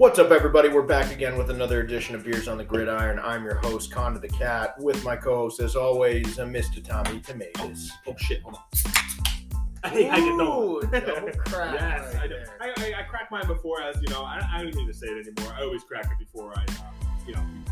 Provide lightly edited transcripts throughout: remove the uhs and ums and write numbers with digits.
What's up, everybody? We're back again with another edition of Beers on the Gridiron. I'm your host, Conda the Cat, with my co-host, as always, Mr. Tommy Tomatoes. Oh, shit. Hold on. I think I did double crack. Yes, right, I do. I cracked mine before, as you know. I don't need to say it anymore. I always crack it before I,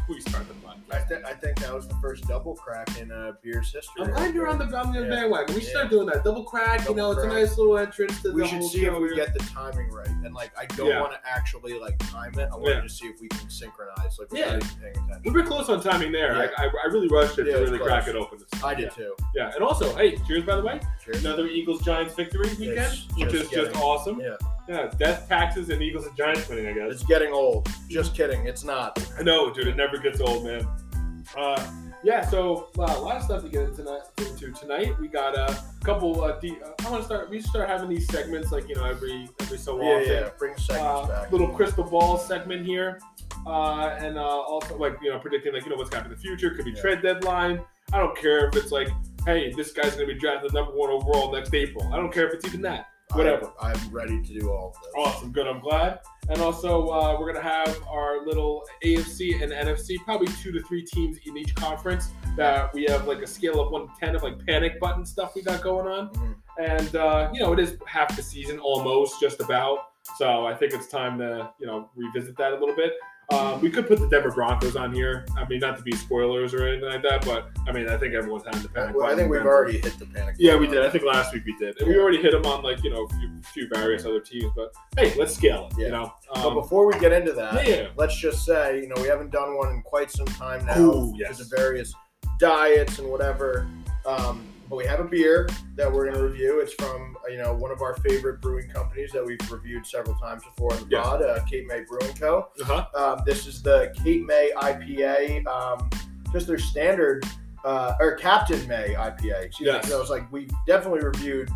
we start the fun. I think that was the first double crack in beer's history. I'm glad you're on the bandwagon. We should start doing that. Double crack, double crack. It's a nice little entrance to the whole show. We should see if we get the timing right. And, I don't want to actually, time it. I want to see if we can synchronize. We're really paying attention. We were close on timing there. Yeah. I really rushed it to really crack it open. I did, too. Yeah. And also, hey, cheers, by the way. Cheers. Another Eagles-Giants victory weekend, which is just awesome. Yeah. Yeah, death, taxes, and Eagles and Giants winning, I guess. It's getting old. Just kidding. It's not. I know, dude. It never gets old, man. A lot of stuff to get into tonight. We got a couple of I want to start. We start having these segments, every so often. Yeah, bring segments back. Little crystal ball segment here. And also, predicting, what's going to happen in the future. Could be trade deadline. I don't care if it's hey, this guy's going to be drafted number 1 overall next April. I don't care if it's even that. Whatever. I'm ready to do all of this. Awesome. Good. I'm glad. And also, we're going to have our little AFC and NFC, probably 2 to 3 teams in each conference that we have a scale of 1 to 10 of panic button stuff we got going on. Mm-hmm. And, it is half the season almost, just about. So I think it's time to, revisit that a little bit. We could put the Denver Broncos on here. I mean, not to be spoilers or anything like that, but I think everyone's having the panic. Well, I think we've already hit the panic. Yeah, we did. I think last week we did. And we already hit them on a few various other teams, but hey, let's scale it, But before we get into that, let's just say, we haven't done one in quite some time now. Ooh, yes. Because of various diets and whatever. But we have a beer that we're going to review. It's from, one of our favorite brewing companies that we've reviewed several times before in the pod, Cape May Brewing Co. Uh-huh. This is the Cape May IPA, just their standard, or Captain May IPA. Excuse me. So I was we definitely reviewed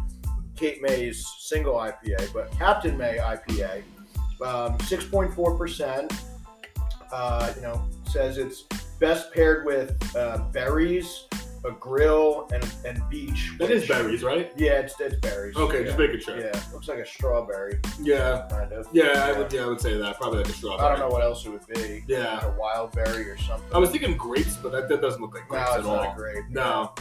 Cape May's single IPA, but Captain May IPA, 6.4%, says it's best paired with berries, a grill, and beach. That is berries, right? Yeah, it's berries. Okay, just making sure. Yeah, looks like a strawberry. Yeah. Kind of. Yeah, I would say that. Probably a strawberry. I don't know what else it would be. Yeah. Like a wild berry or something. I was thinking grapes, but that doesn't look like grapes at all. No, it's not a grape. No.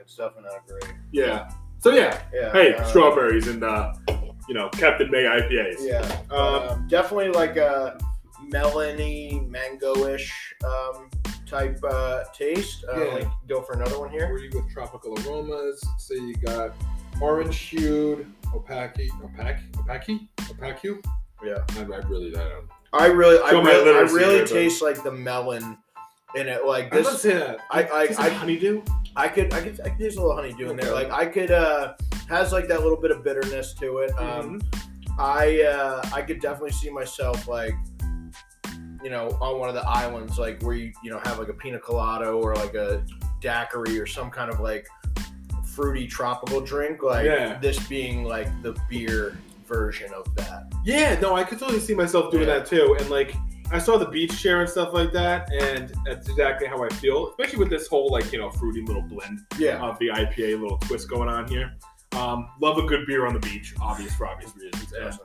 It's definitely not a grape. Yeah. So, yeah. Hey, strawberries and, Captain May IPAs. Yeah. Definitely a melony, mango-ish, type taste. Go for another one here. Where you with tropical aromas. So you got orange hued, opaque. Yeah, I really taste the melon in it. This. I honeydew. I could taste a little honeydew in there. Has that little bit of bitterness to it. I could definitely see myself on one of the islands, where you, have a pina colada or a daiquiri or some kind of fruity tropical drink, this being the beer version of that. Yeah, no, I could totally see myself doing that too. And I saw the beach chair and stuff like that, and that's exactly how I feel, especially with this whole fruity little blend of the IPA little twist going on here. Love a good beer on the beach, for obvious reasons. Yeah.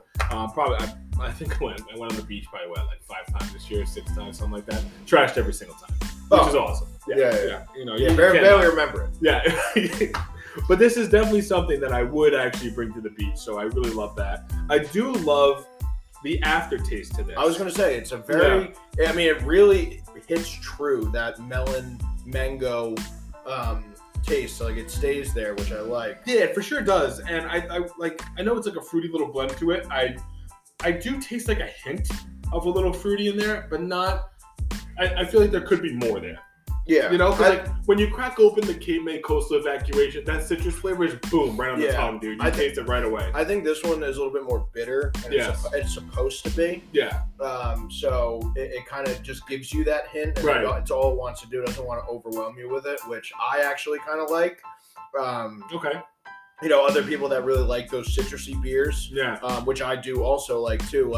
I think I went on the beach probably 5 times this year, 6 times, something like that. Trashed every single time, which is awesome. Yeah. You barely remember it. Yeah. But this is definitely something that I would actually bring to the beach, so I really love that. I do love the aftertaste to this. I was going to say, it's a very, it really hits true, that melon, mango, taste, so it stays there, which I like. Yeah, it for sure does. And I know it's a fruity little blend to it. I do taste a hint of a little fruity in there, but not. I feel there could be more there. Yeah, when you crack open the Cape May Coastal Evacuation, that citrus flavor is boom right on the tongue, dude. You taste it right away. I think this one is a little bit more bitter. And it's supposed to be. Yeah. So it kind of just gives you that hint. And right. It's all it wants to do. It doesn't want to overwhelm you with it, which I actually kind of like. Okay. Other people that really like those citrusy beers. Yeah. Which I do also like too.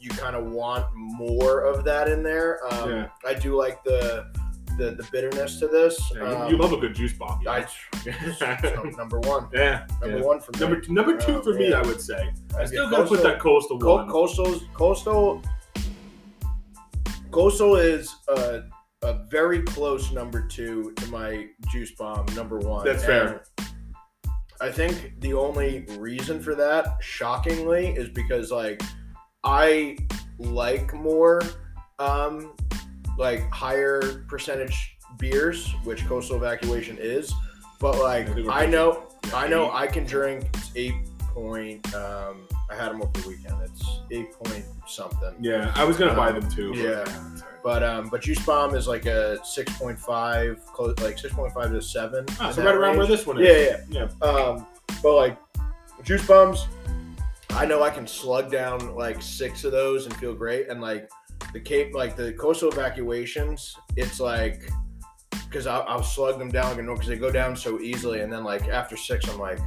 You kind of want more of that in there. I do like the bitterness to this. Yeah, you love a good juice bomb. Number one. Yeah. Number one for me. Number two for me, I would say. I still got to put that coastal one. Coastal Coastal is a very close number two to my juice bomb number one. That's fair. I think the only reason for that, shockingly, is because like I like more like higher percentage beers, which Coastal Evacuation is. But like I know I can drink 8 point. I had them over the weekend. It's 8 point something. Yeah, I was gonna buy them too. Yeah, but Juice Bomb is like a 6.5, close like 6.5 to 7. Ah, so right around where this one is. Yeah. But like Juice Bombs, I know I can slug down like 6 of those and feel great. And like the Coastal Evacuations, it's like. Because I'll slug them down because they go down so easily, and then like after 6, I'm like,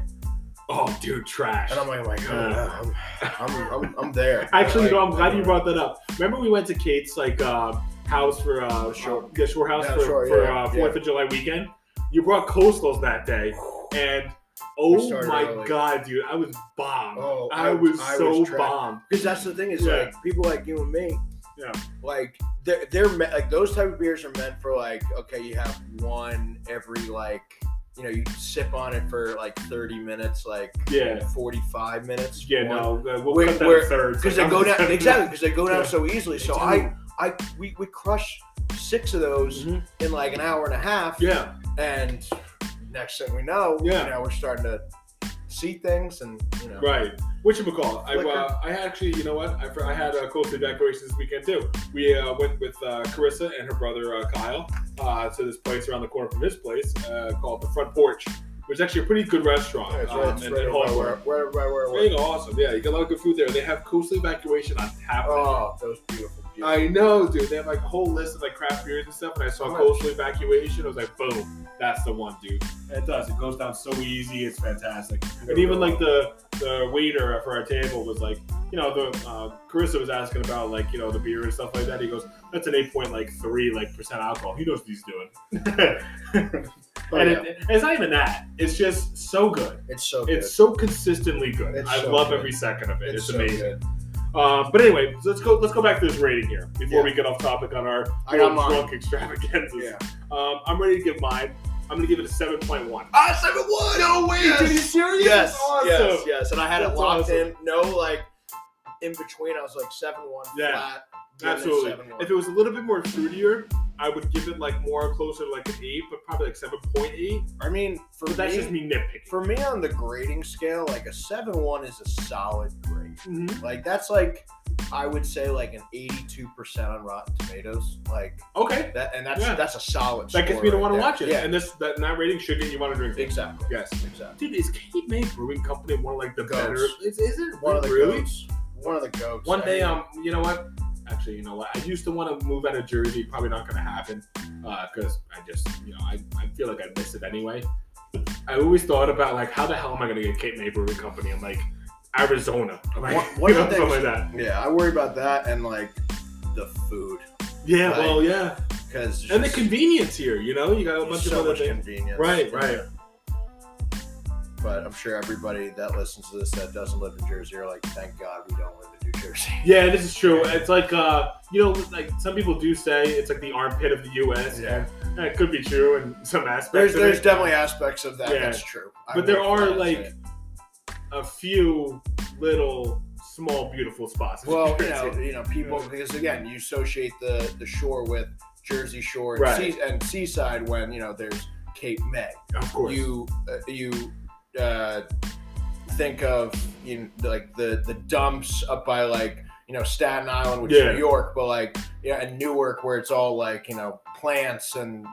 "Oh, dude, trash!" And I'm like, "Oh my god, I'm there." Actually, like, no, I'm glad you brought that up. Remember we went to Kate's like house for shore house for 4th of July weekend. You brought Coastals that day, and oh my god, dude, I was bombed. Oh, I was bombed. Because that's the thing is like people like you and me. Yeah, like they're like those type of beers are meant for like okay, you have one every like you know you sip on it for like 30 minutes, like 45 minutes. Yeah, no, we'll cut that in thirds because they go down exactly because they go down so easily. So we crush 6 of those in like an hour and a half. Yeah, and next thing we know, you know, we're starting to see things and you know right. Whatchamacallit? I actually, you know what? I had a Coastal Evacuation this weekend too. We went with Carissa and her brother Kyle to this place around the corner from his place called The Front Porch, which is actually a pretty good restaurant. Right, awesome. Yeah, you get a lot of good food there. They have Coastal Evacuation on tap. Oh, that was beautiful. I know, dude. They have like a whole list of like craft beers and stuff. And I saw Coastal Evacuation. I was like, boom, that's the one, dude. And it does. It goes down so easy. It's fantastic. And even like the waiter for our table was like, you know, Carissa was asking about like, you know, the beer and stuff like that. He goes, that's an 8.3% alcohol. He knows what he's doing. It's not even that. It's just so good. It's so good. It's so consistently good. I love every second of it. It's so amazing. But anyway, let's go back to this rating here before we get off topic on our drunk extravaganzas. Yeah. I'm ready to give mine. I'm going to give it a 7.1. Ah, 7.1! No way! Yes. Are you serious? Yes, awesome. Yes. And I had it locked in. No, like, in between, I was like 7.1 flat. Absolutely. 7.1. If it was a little bit more fruitier, I would give it, like, more closer to, like, an 8, but probably, like, 7.8. I mean, that's just me nitpicking. For me, on the grading scale, like, a 7.1 is a solid grade. Mm-hmm. Like, that's, like... I would say like an 82% on Rotten Tomatoes. Like okay, that's a solid. That gets me to want to watch it. Yeah. And that rating should get you want to drink it. Exactly. Yes, exactly. Dude, is Cape May Brewing Company one of like the better? Is it one of the goats? One of the goats. One day, you know what? Actually, you know what? I used to want to move out of Jersey. Probably not going to happen because I just you know I feel like I'd miss it anyway. I always thought about like how the hell am I going to get Cape May Brewing Company? I'm like. Arizona. Like, what you know, something like that. Yeah, I worry about that and, like, the food. Yeah, like, well, yeah. Cause and the convenience here, you know? You got a bunch of other things. Convenience. Right. But I'm sure everybody that listens to this that doesn't live in Jersey are like, thank God we don't live in New Jersey. Yeah, this is true. It's like, you know, like some people do say it's like the armpit of the U.S. Yeah. And it could be true in some aspects. There's definitely aspects of that that's true. But there are, like... a few little small beautiful spots. Well, you know, people because again, you associate the shore with Jersey Shore and seaside when you know there's Cape May. Of course, you think of you know, like the dumps up by like you know Staten Island, which is New York, but like and Newark where it's all like you know plants and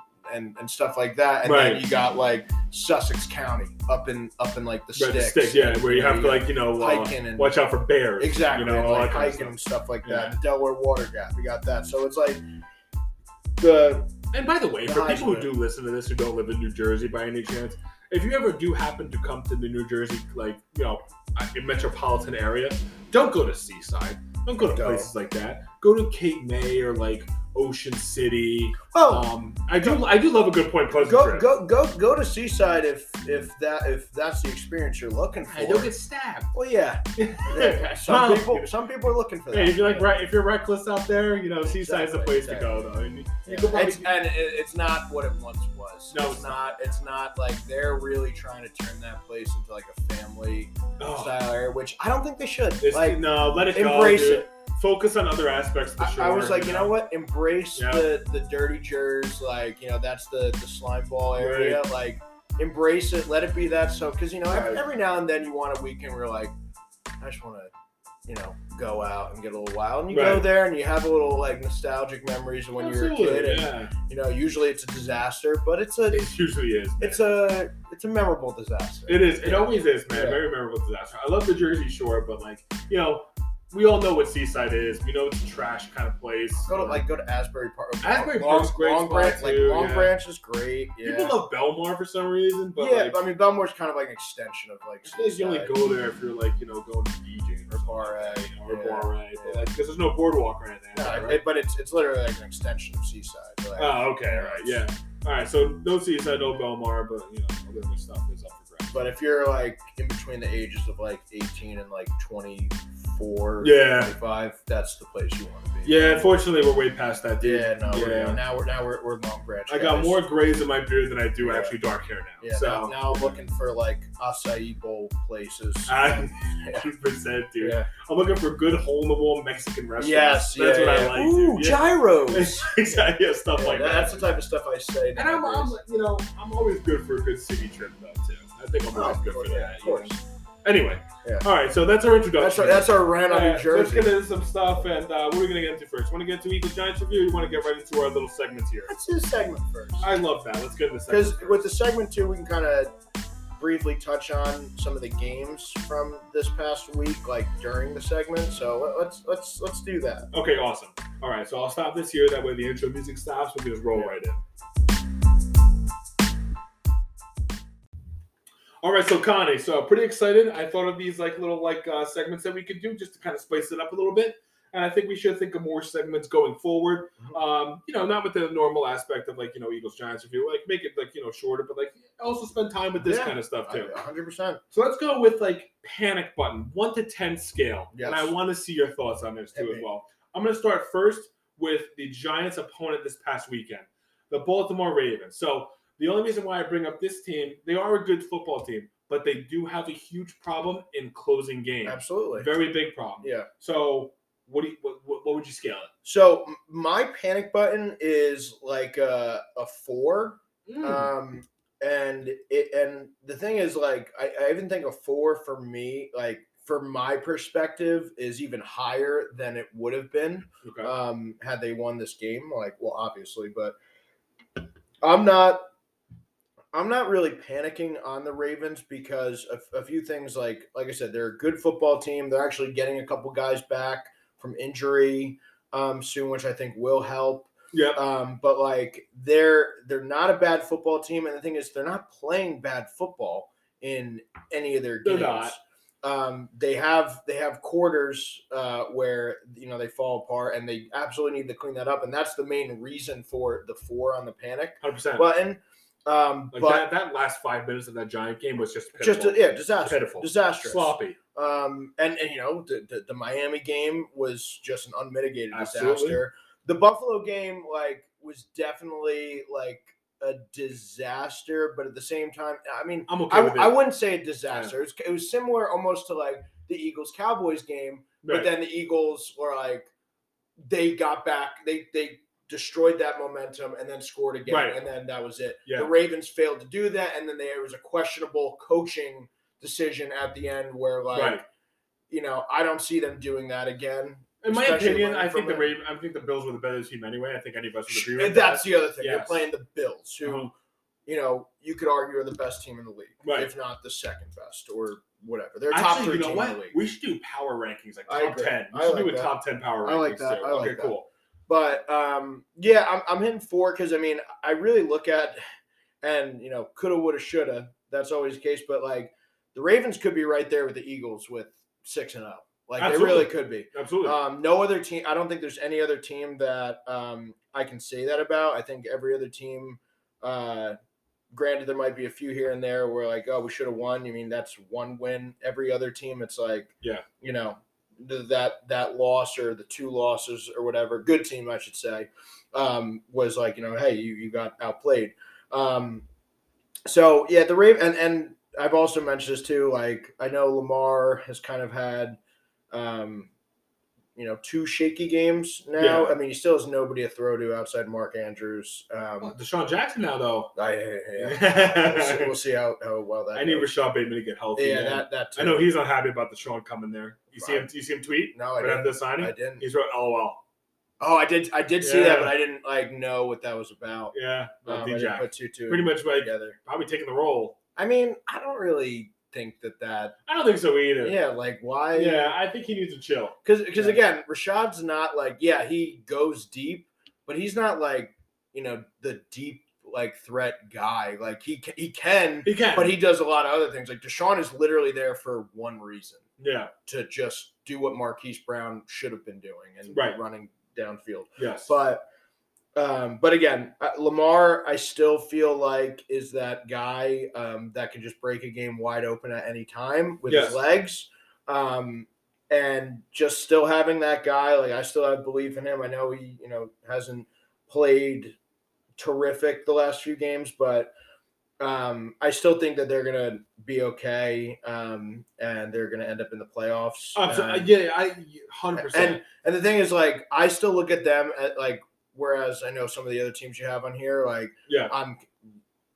stuff like that, and then you got like Sussex County up in like the sticks, where you have to like you know watch out for bears, exactly, you know, all like that hiking and stuff like that. The Delaware Water Gap, we got that. So it's like the and by the way, for people who do listen to this who don't live in New Jersey by any chance, if you ever do happen to come to the New Jersey like you know metropolitan area, don't go to Seaside, don't go to places like that. Go to Cape May or like. Ocean City. I do love a good point Pleasant trip. Go to Seaside if that's the experience you're looking for. You'll get stabbed. Well, yeah. Some people are looking for that. If you're reckless out there, Seaside's the place to go though. It's not what it once was. No, it's not. It's not like they're really trying to turn that place into like a family style area, which I don't think they should. Let it go. Embrace it. Focus on other aspects of the show. I was like, you know what? Embrace the dirty jers. That's the slime ball area. Right. Embrace it. Let it be that. So, because, every now and then you want a weekend where, I just want to, go out and get a little wild. And you go there and you have a little, nostalgic memories of when you were a kid. Yeah. And, usually it's a disaster, but It usually is, man. It's a memorable disaster. It is. It always is, man. Yeah. Very memorable disaster. I love the Jersey Shore, but, we all know what Seaside is. We know it's a trash kind of place. Go to Asbury Park. Asbury Park's great. Long Branch is great. Yeah. People love Belmar for some reason, but Belmar's kind of an extension of Seaside. You only go there if you're going to DJing or Bar A or Bar A, because there's no boardwalk or anything. But it's literally an extension of Seaside. All right, so no Seaside, no Belmar, but the other stuff is up for grabs. But if you're in between the ages of 18 and 20. 25, that's the place you want to be. Yeah, unfortunately, we're way past that. Dude. Yeah, no, We're Long Branch. I got more grays in my beard than I do actually dark hair now. Yeah, so now I'm looking for acai bowl places. 100%, dude. Yeah. I'm looking for good home-able Mexican restaurants. Yes, that's what I like. Ooh, dude. Gyros. Exactly, stuff like that. That's the type of stuff I say. And I'm always good for a good city trip though too. I think I'm always good for that. Yeah, of course. Anyway, all right, so that's our introduction. That's our rant on New Jersey. Let's get into some stuff, and what are we going to get into first? Want to get into Eagles Giants review, or you want to get right into our little segments here? Let's do the segment first. I love that. Let's get into the segment first. Because with the segment, too, we can kind of briefly touch on some of the games from this past week, during the segment. So let's do that. Okay, awesome. All right, so I'll stop this here. That way the intro music stops. We can just roll right in. All right, so Connie, pretty excited. I thought of these little segments that we could do just to kind of spice it up a little bit, and I think we should think of more segments going forward. Not with the normal aspect of Eagles Giants review, make it shorter, but also spend time with this kind of stuff too. 100%. So let's go with panic button, 1 to 10 scale, and I want to see your thoughts on this too as well. I'm going to start first with the Giants' opponent this past weekend, the Baltimore Ravens. So. The only reason why I bring up this team, they are a good football team, but they do have a huge problem in closing games. Absolutely. Very big problem. Yeah. So what would you scale it? So my panic button is a 4. Mm. And the thing is I even think a 4 for me, from my perspective, is even higher than it would have been had they won this game. Obviously, but I'm not really panicking on the Ravens because of a few things. Like I said, they're a good football team. They're actually getting a couple guys back from injury soon, which I think will help. Yeah. But they're not a bad football team, and the thing is, they're not playing bad football in any of their games. They're not. They have quarters where they fall apart, and they absolutely need to clean that up, and that's the main reason for the 4 on the panic 100% button. That last 5 minutes of that Giant game was just pitiful. Disastrous, sloppy. The Miami game was just an unmitigated disaster. The Buffalo game was definitely a disaster, but at the same time, I mean, I'm okay with it. I wouldn't say a disaster. Yeah. It was similar almost to the Eagles Cowboys game, but then the Eagles were they got back, they destroyed that momentum and then scored again, and then that was it. Yeah. The Ravens failed to do that, and then there was a questionable coaching decision at the end where I don't see them doing that again. In my opinion, I think the Bills were the better team anyway. I think any of us would agree with that. That's the other thing. Yes. You're playing the Bills, who, you could argue are the best team in the league, if not the second best or whatever. They're top 3 team in the league. We should do power rankings, top 10. We should do a top 10 power rankings. I like that. Okay, cool. But, I'm hitting 4 because, I really look at and, coulda, woulda, shoulda. That's always the case. But, the Ravens could be right there with the Eagles with 6-0. Like Absolutely. They really could be. Absolutely. No other team. I don't think there's any other team that I can say that about. I think every other team, granted, there might be a few here and there where like, oh, we should have won. You mean that's one win. Every other team, it's like, yeah, you know, that loss or the two losses or whatever, good team, I should say, was like, you know, hey, you got outplayed. So yeah, the Ravens, and I've also mentioned this too. Like, I know Lamar has kind of had, you know, two shaky games now. Yeah. I mean, he still has nobody to throw to outside Mark Andrews. DeSean Jackson now, though. Yeah. We'll see how well that. I need Rashad Bateman to get healthy. Yeah, that too. I know he's not happy about DeSean coming there. You see him tweet? No, I didn't. The signing? I didn't. He's wrote LOL. Oh, I did see that, but I didn't like know what that was about. Yeah, I didn't put two pretty much like together. Probably taking the role. I mean, I don't really think that. I don't think so either. Yeah, like why? Yeah, I think he needs to chill. Because again, Rashad's not like he goes deep, but he's not like, you know, the deep like threat guy. Like he can, but he does a lot of other things. Like DeSean is literally there for one reason. Yeah, to just do what Marquise Brown should have been doing and running downfield. Yes, but again, Lamar, I still feel like is that guy that can just break a game wide open at any time with his legs, and just still having that guy. Like I still have belief in him. I know he, you know, hasn't played terrific the last few games, but I still think that they're gonna be okay, and they're gonna end up in the playoffs. I 100%. And the thing is, like, I still look at them at like. Whereas I know some of the other teams you have on here, like I'm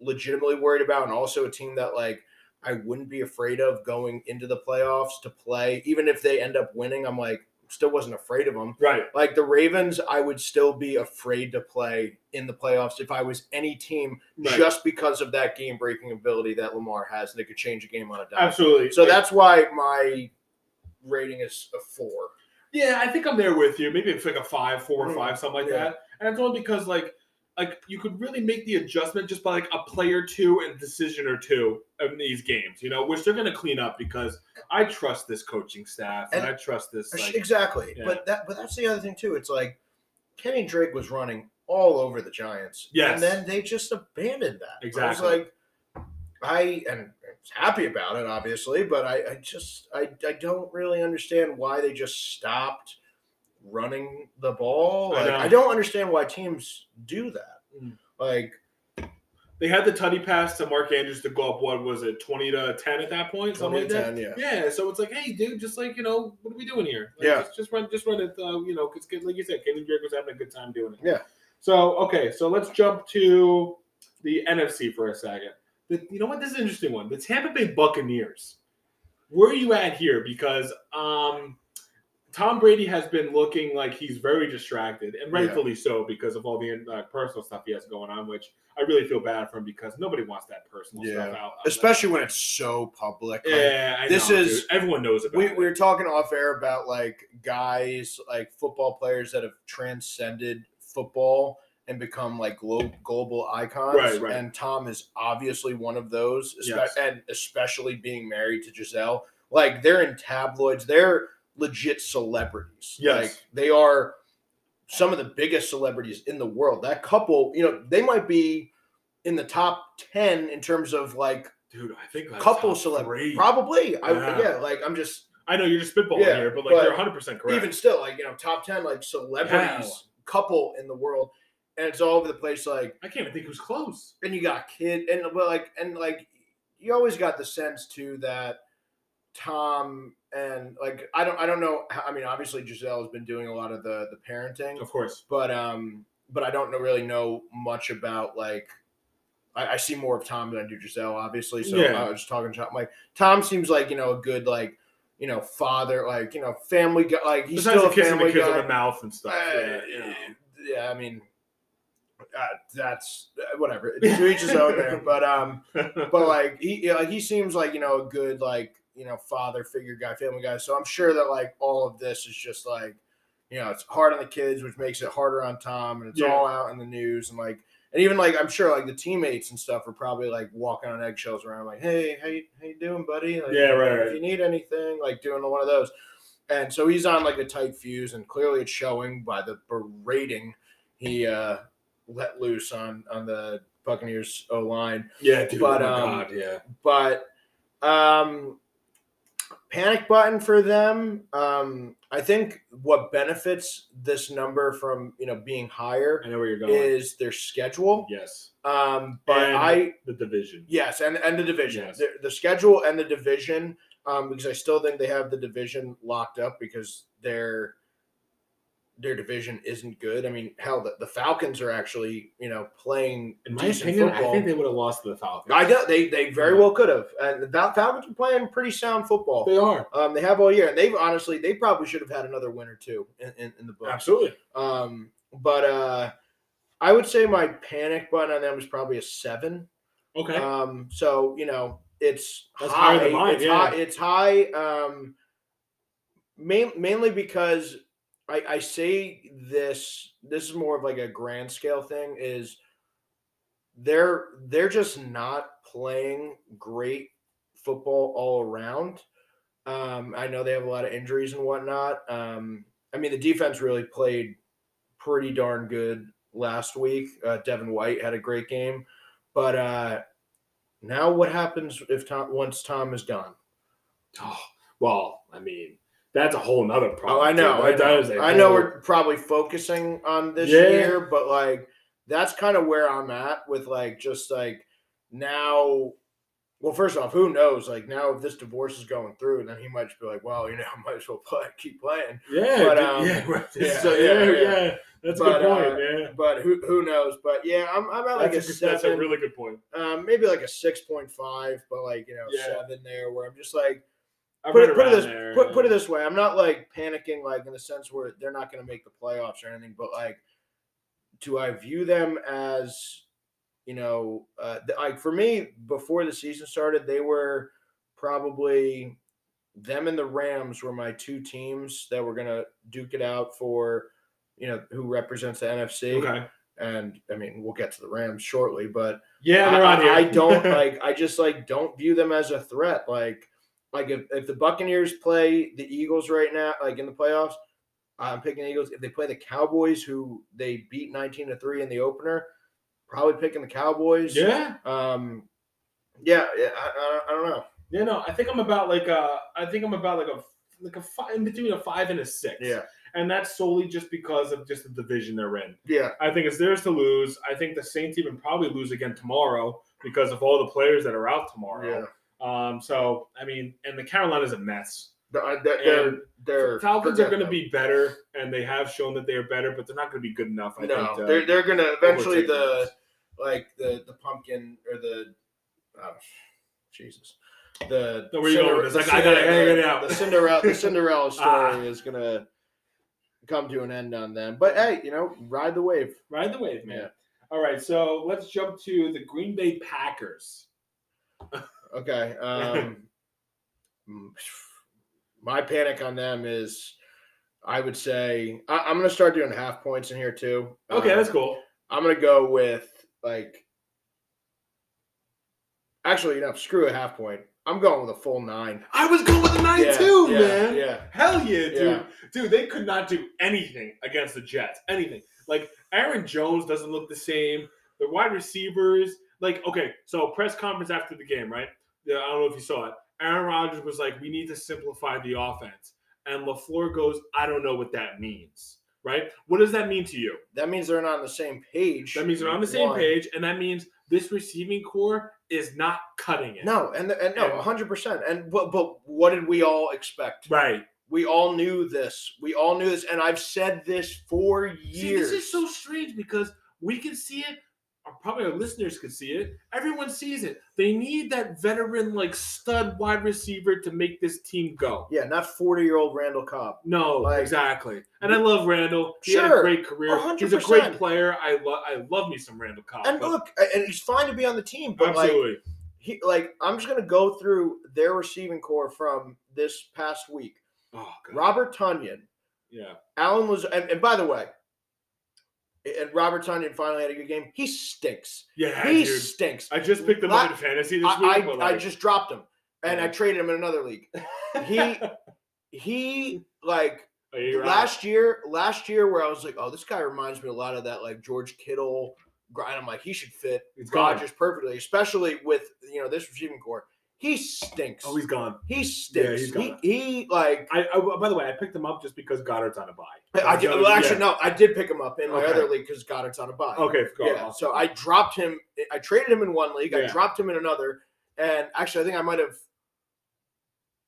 legitimately worried about, and also a team that like I wouldn't be afraid of going into the playoffs to play, even if they end up winning. I'm like still wasn't afraid of them. Right. Like the Ravens, I would still be afraid to play in the playoffs if I was any team, just because of that game breaking ability that Lamar has, and they could change a game on a dime. Absolutely. So that's why my rating is a 4. Yeah, I think I'm there with you. Maybe it's like a 4 or 5, something like that. And it's only because, like you could really make the adjustment just by, like, a play or two and decision or two in these games, you know, which they're going to clean up because I trust this coaching staff and I trust this. Like, exactly. Yeah. But that's the other thing, too. It's like Kenny Drake was running all over the Giants. Yes. And then they just abandoned that. Exactly. I was like, I was happy about it, obviously, but I just don't really understand why they just stopped running the ball. Like, I don't understand why teams do that. Like they had the tutty pass to Mark Andrews to go up. What was it, 20-10 at that point? 20-10, yeah. Yeah. So it's like, hey, dude, just like, you know, what are we doing here? Like, just run it. You know, because like you said, Kenny Drake was having a good time doing it. Yeah. So okay, so let's jump to the NFC for a second. You know what? This is an interesting one. The Tampa Bay Buccaneers. Where are you at here? Because Tom Brady has been looking like he's very distracted, and rightfully so, because of all the personal stuff he has going on, which I really feel bad for him because nobody wants that personal stuff out. Especially when it's so public. Like, I know, dude. Everyone knows about it. We were talking off air about like guys, like football players that have transcended football and become like global icons. Right. And Tom is obviously one of those, and especially being married to Giselle. Like, they're in tabloids. They're legit celebrities. Yes. Like, they are some of the biggest celebrities in the world. That couple, you know, they might be in the top 10 in terms of like, dude, I think like couple celebrities. Probably. Yeah. I know you're just spitballing here, but like you're 100% correct. Even still, like, you know, top 10 like celebrities, couple in the world. And it's all over the place. Like, I can't even think who's close. And you got kid, and you always got the sense too that Tom and like I don't know. I mean, obviously Giselle has been doing a lot of the parenting, of course. But I don't really know much about like. I see more of Tom than I do Giselle, obviously. So I was just talking to Tom. Like, Tom seems like, you know, a good like. You know, father, like, you know, family guy. Like, he's still a family guy. On the mouth and stuff. I mean. That's whatever. It's each his own there, but like he seems like, you know, a good like, you know, father figure guy, family guy. So I'm sure that like all of this is just like, you know, it's hard on the kids, which makes it harder on Tom, and it's all out in the news, and like, and even like I'm sure like the teammates and stuff are probably like walking on eggshells around, like, hey, how you doing, buddy? Like, if you need anything, like doing one of those. And so he's on like a tight fuse, and clearly it's showing by the berating he let loose on the Buccaneers O-line. Yeah, dude. But, God, yeah. But panic button for them. I think what benefits this number from, you know, being higher, I know where you're going, is their schedule. Yes. But and the division. Yes, and the division. Yes. The schedule and the division. Because I still think they have the division locked up because their division isn't good. I mean, hell, the Falcons are actually, you know, playing in my opinion, football. I think they would have lost to the Falcons. I do. They very well could have. And the Falcons are playing pretty sound football. They are. They have all year, and they probably should have had another win or two in the books. Absolutely. But I would say my panic button on them is probably a 7. Okay. So you know. That's higher than mine. It's high. Mainly because I say this is more of like a grand scale thing, is they're just not playing great football all around. I know they have a lot of injuries and whatnot. I mean, the defense really played pretty darn good last week. Devin White had a great game, but. Now what happens if Tom is gone? Oh, well, I mean, that's a whole nother problem. Oh, I know. I know we're probably focusing on this year, but, like, that's kind of where I'm at with, like, just, like, now – well, first off, who knows? Like, now if this divorce is going through, then he might just be like, well, you know, I might as well keep playing. Yeah. But, that's a good point, yeah. But who knows? But, yeah, I'm at, like, a 7. That's a really good point. Maybe, like, a 6.5, but, like, you know, 7 there, where I'm just, like, put it this way. I'm not, like, panicking, like, in the sense where they're not going to make the playoffs or anything, but, like, do I view them as – you know, like for me, before the season started, they were probably them and the Rams were my two teams that were going to duke it out for, you know, who represents the NFC. Okay. And I mean, we'll get to the Rams shortly, but yeah, they're on here. I just don't view them as a threat. Like if the Buccaneers play the Eagles right now, like in the playoffs, I'm picking the Eagles. If they play the Cowboys, who they beat 19-3 in the opener, probably picking the Cowboys. Yeah. I don't know. Yeah, no. I think I'm about like a five, in between a 5 and a 6. Yeah. And that's solely just because of just the division they're in. Yeah. I think it's theirs to lose. I think the Saints even probably lose again tomorrow because of all the players that are out tomorrow. Yeah. So I mean, and the Carolina's a mess. The Falcons are going to be better, and they have shown that they are better, but they're not going to be good enough. I think they're going to eventually the pumpkin or the Jesus the where you going? It's like I got to hang it out. The Cinderella story is going to come to an end on them. But hey, you know, ride the wave, man. Yeah. All right, so let's jump to the Green Bay Packers. Okay. My panic on them is, I would say, I'm going to start doing half points in here too. Okay, that's cool. I'm going to go with, like, actually, you know, screw a half point. I'm going with a full 9. I was going with a 9 too, man. Yeah. Hell yeah, dude. Yeah. Dude, they could not do anything against the Jets. Anything. Like, Aaron Jones doesn't look the same. The wide receivers. Like, okay, so press conference after the game, right? Yeah, I don't know if you saw it. Aaron Rodgers was like, we need to simplify the offense. And LaFleur goes, I don't know what that means, right? What does that mean to you? That means they're not on the same page. That means they're on the same page, and that means this receiving core is not cutting it. No, and 100%. And but what did we all expect? Right. We all knew this. And I've said this for years. See, this is so strange because we can see it. Probably our listeners could see it. Everyone sees it. They need that veteran, like, stud wide receiver to make this team go. Yeah, not 40-year-old Randall Cobb. No, like, exactly. And I love Randall. He had a great career. 100%. He's a great player. I love me some Randall Cobb. And look, and he's fine to be on the team. But absolutely. Like, I'm just going to go through their receiving core from this past week. Oh, God. Robert Tonyan. Yeah. Allen was – and by the way – and Robert Tonyan finally had a good game. He stinks. Yeah, he stinks. I just picked him up in fantasy this week. I just dropped him, and I traded him in another league. He he like last year where I was like, oh, this guy reminds me a lot of that like George Kittle grind. I'm like, he should fit Rodgers perfectly, especially with this receiving core. He stinks. Oh, he's gone. He stinks. Yeah, he's gone. He like. I by the way, I picked him up just because Goddard's on a bye. I did, well, actually, no, I did pick him up in my other league because Goddard's on a bye. Okay, yeah. So I dropped him. I traded him in one league. Yeah. I dropped him in another, and actually, I think I might have.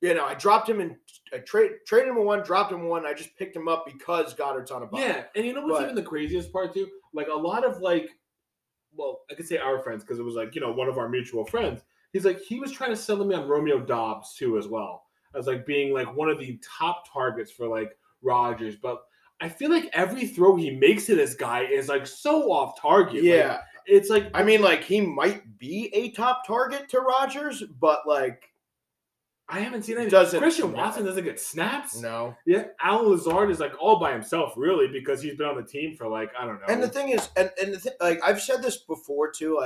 I dropped him in. I traded him in one, dropped him in one. And I just picked him up because Goddard's on a bye. Yeah, and even the craziest part too? Like a lot of well, I could say our friends because it was one of our mutual friends. He's like, he was trying to sell me on Romeo Doubs, too, as well, as, being, one of the top targets for, Rodgers. But I feel like every throw he makes to this guy is, so off target. Yeah. He might be a top target to Rodgers, but, I haven't seen anything. Christian Watson doesn't get snaps. No. Yeah. Al Lazard is, all by himself, really, because he's been on the team for, I don't know. And the thing is, I've said this before, too,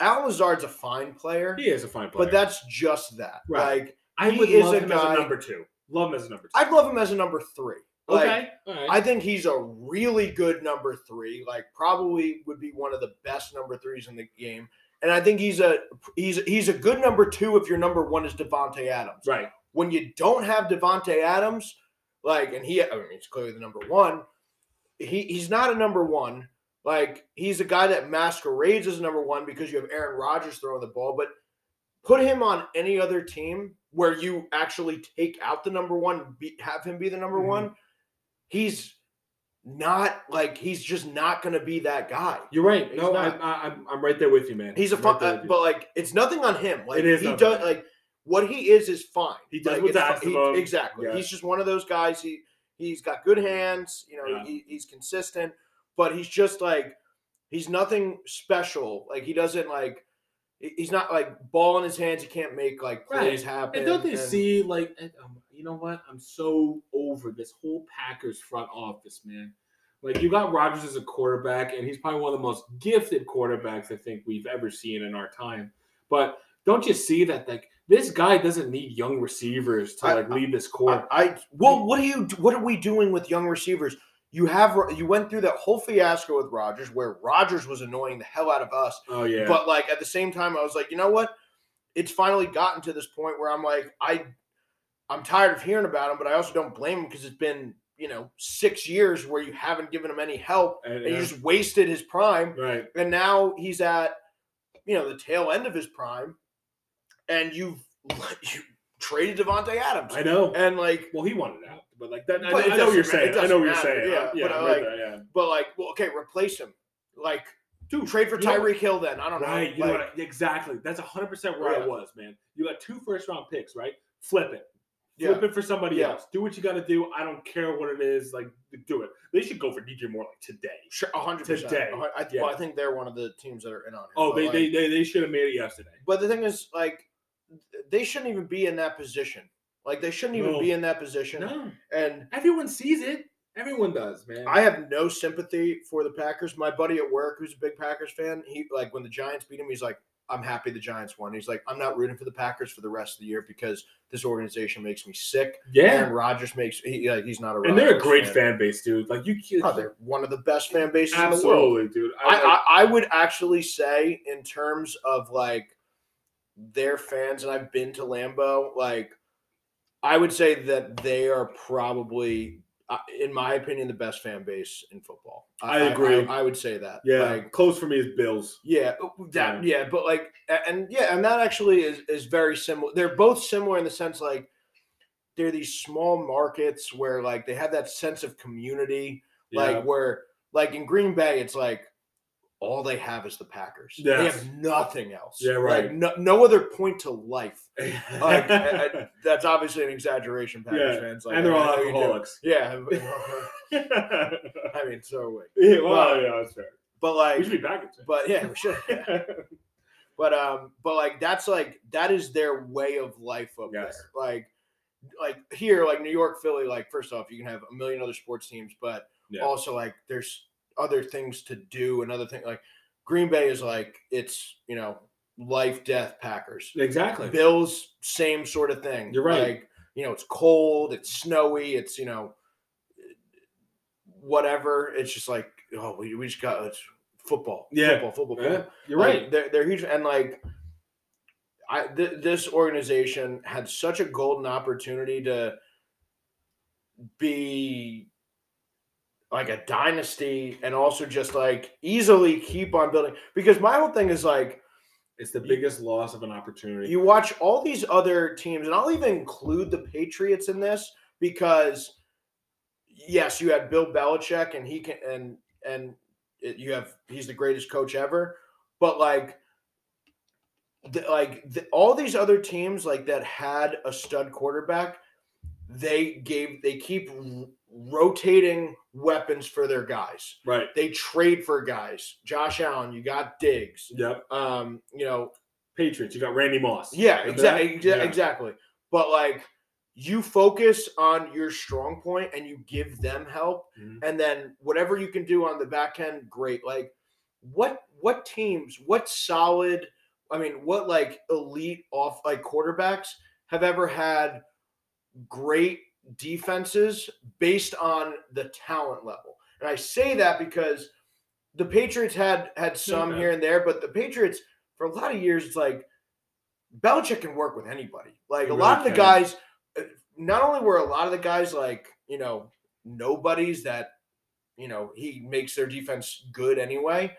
Al Lazard's a fine player. He is a fine player. But that's just that. Right. I would love him as a number two. Love him as a number two. I'd love him as a number three. Okay. All right. I think he's a really good number three. Probably would be one of the best number threes in the game. And I think he's a good number two if your number one is Davante Adams. Right. When you don't have Davante Adams, he's clearly the number one. He's not a number one. He's a guy that masquerades as number one because you have Aaron Rodgers throwing the ball, but put him on any other team where you actually take out the number one, have him be the number one. He's not he's just not going to be that guy. You're right. He's I'm right there with you, man. He's a fun, but it's nothing on him. It is. He does what he is fine. He does what that's about. Exactly. Yeah. He's just one of those guys. He's got good hands. He's consistent. But he's just he's nothing special. He doesn't he's not ball in his hands. He can't make plays happen. And don't they see you know what? I'm so over this whole Packers front office, man. You got Rodgers as a quarterback, and he's probably one of the most gifted quarterbacks I think we've ever seen in our time. But don't you see that this guy doesn't need young receivers to lead this core? What are we doing with young receivers? You went through that whole fiasco with Rodgers where Rodgers was annoying the hell out of us. Oh, yeah. But, at the same time, I was like, you know what? It's finally gotten to this point where I'm I'm tired of hearing about him, but I also don't blame him because it's been, 6 years where you haven't given him any help and you just wasted his prime. Right. And now he's at, the tail end of his prime and you traded Davante Adams. I know. And, well, he wanted out. But I know what you're saying. I know what you're saying. Yeah, well, okay, replace him. Dude, trade for Tyreek Hill then. I don't know. Right. Exactly. That's 100% where I was, man. You got 2 first-round picks, right? Flip it. Flip it for somebody else. Do what you got to do. I don't care what it is. Do it. They should go for DJ Moore today. Sure, 100%. Today. I think they're one of the teams that are in on it. Oh, they should have made it yesterday. But the thing is, they shouldn't even be in that position. They shouldn't even be in that position. No. And everyone sees it. Everyone does, man. I have no sympathy for the Packers. My buddy at work, who's a big Packers fan, he when the Giants beat him, he's like, I'm happy the Giants won. He's like, I'm not rooting for the Packers for the rest of the year because this organization makes me sick. Yeah. Aaron Rodgers he's not a Rodgers. And they're a great fan base, dude. They're one of the best fan bases in the world. Absolutely, dude. I would actually say in terms of their fans, and I've been to Lambeau, I would say that they are probably, in my opinion, the best fan base in football. I agree. I would say that. Yeah. Close for me is Bills. Yeah. And that actually is very similar. They're both similar in the sense they're these small markets where they have that sense of community. Yeah. Where in Green Bay, it's all they have is the Packers. Yes. They have nothing else. Yeah, right. No other point to life. That's obviously an exaggeration, Packers fans. And they're all alcoholics. Yeah. I mean, so are we. Yeah, that's fair. But we should be back. But yeah, we should. Yeah. That's that is their way of life up there. Here, New York, Philly. First off, you can have a million other sports teams, but also there's other things to do and other things. Green Bay is it's life, death, Packers. Exactly. Bills, same sort of thing. You're right. you know, it's cold, it's snowy, it's, you know, whatever. It's just like, oh, we just got football. Yeah. Football. Yeah. You're right. Like, they're huge. And like, this organization had such a golden opportunity to be like a dynasty and also just like easily keep on building. Because my whole thing is like, it's the biggest loss of an opportunity. You watch all these other teams, and I'll even include the Patriots in this because, yes, you had Bill Belichick, and he can, and you have, he's the greatest coach ever. But like all these other teams like that had a stud quarterback, they keep rotating weapons for their guys. Right. They trade for guys. Josh Allen, you got Diggs. Yep. You know, Patriots, you got Randy Moss. Yeah, exactly. But like you focus on your strong point and you give them help, and then whatever you can do on the back end, great. Like what teams, what solid, I mean, what like elite off like quarterbacks have ever had great defenses based on the talent level? And I say that because the Patriots had some here and there, but the Patriots for a lot of years, it's like Belichick can work with anybody. Like a lot of the guys, not only were a lot of the guys like, you know, nobodies that, you know, he makes their defense good anyway.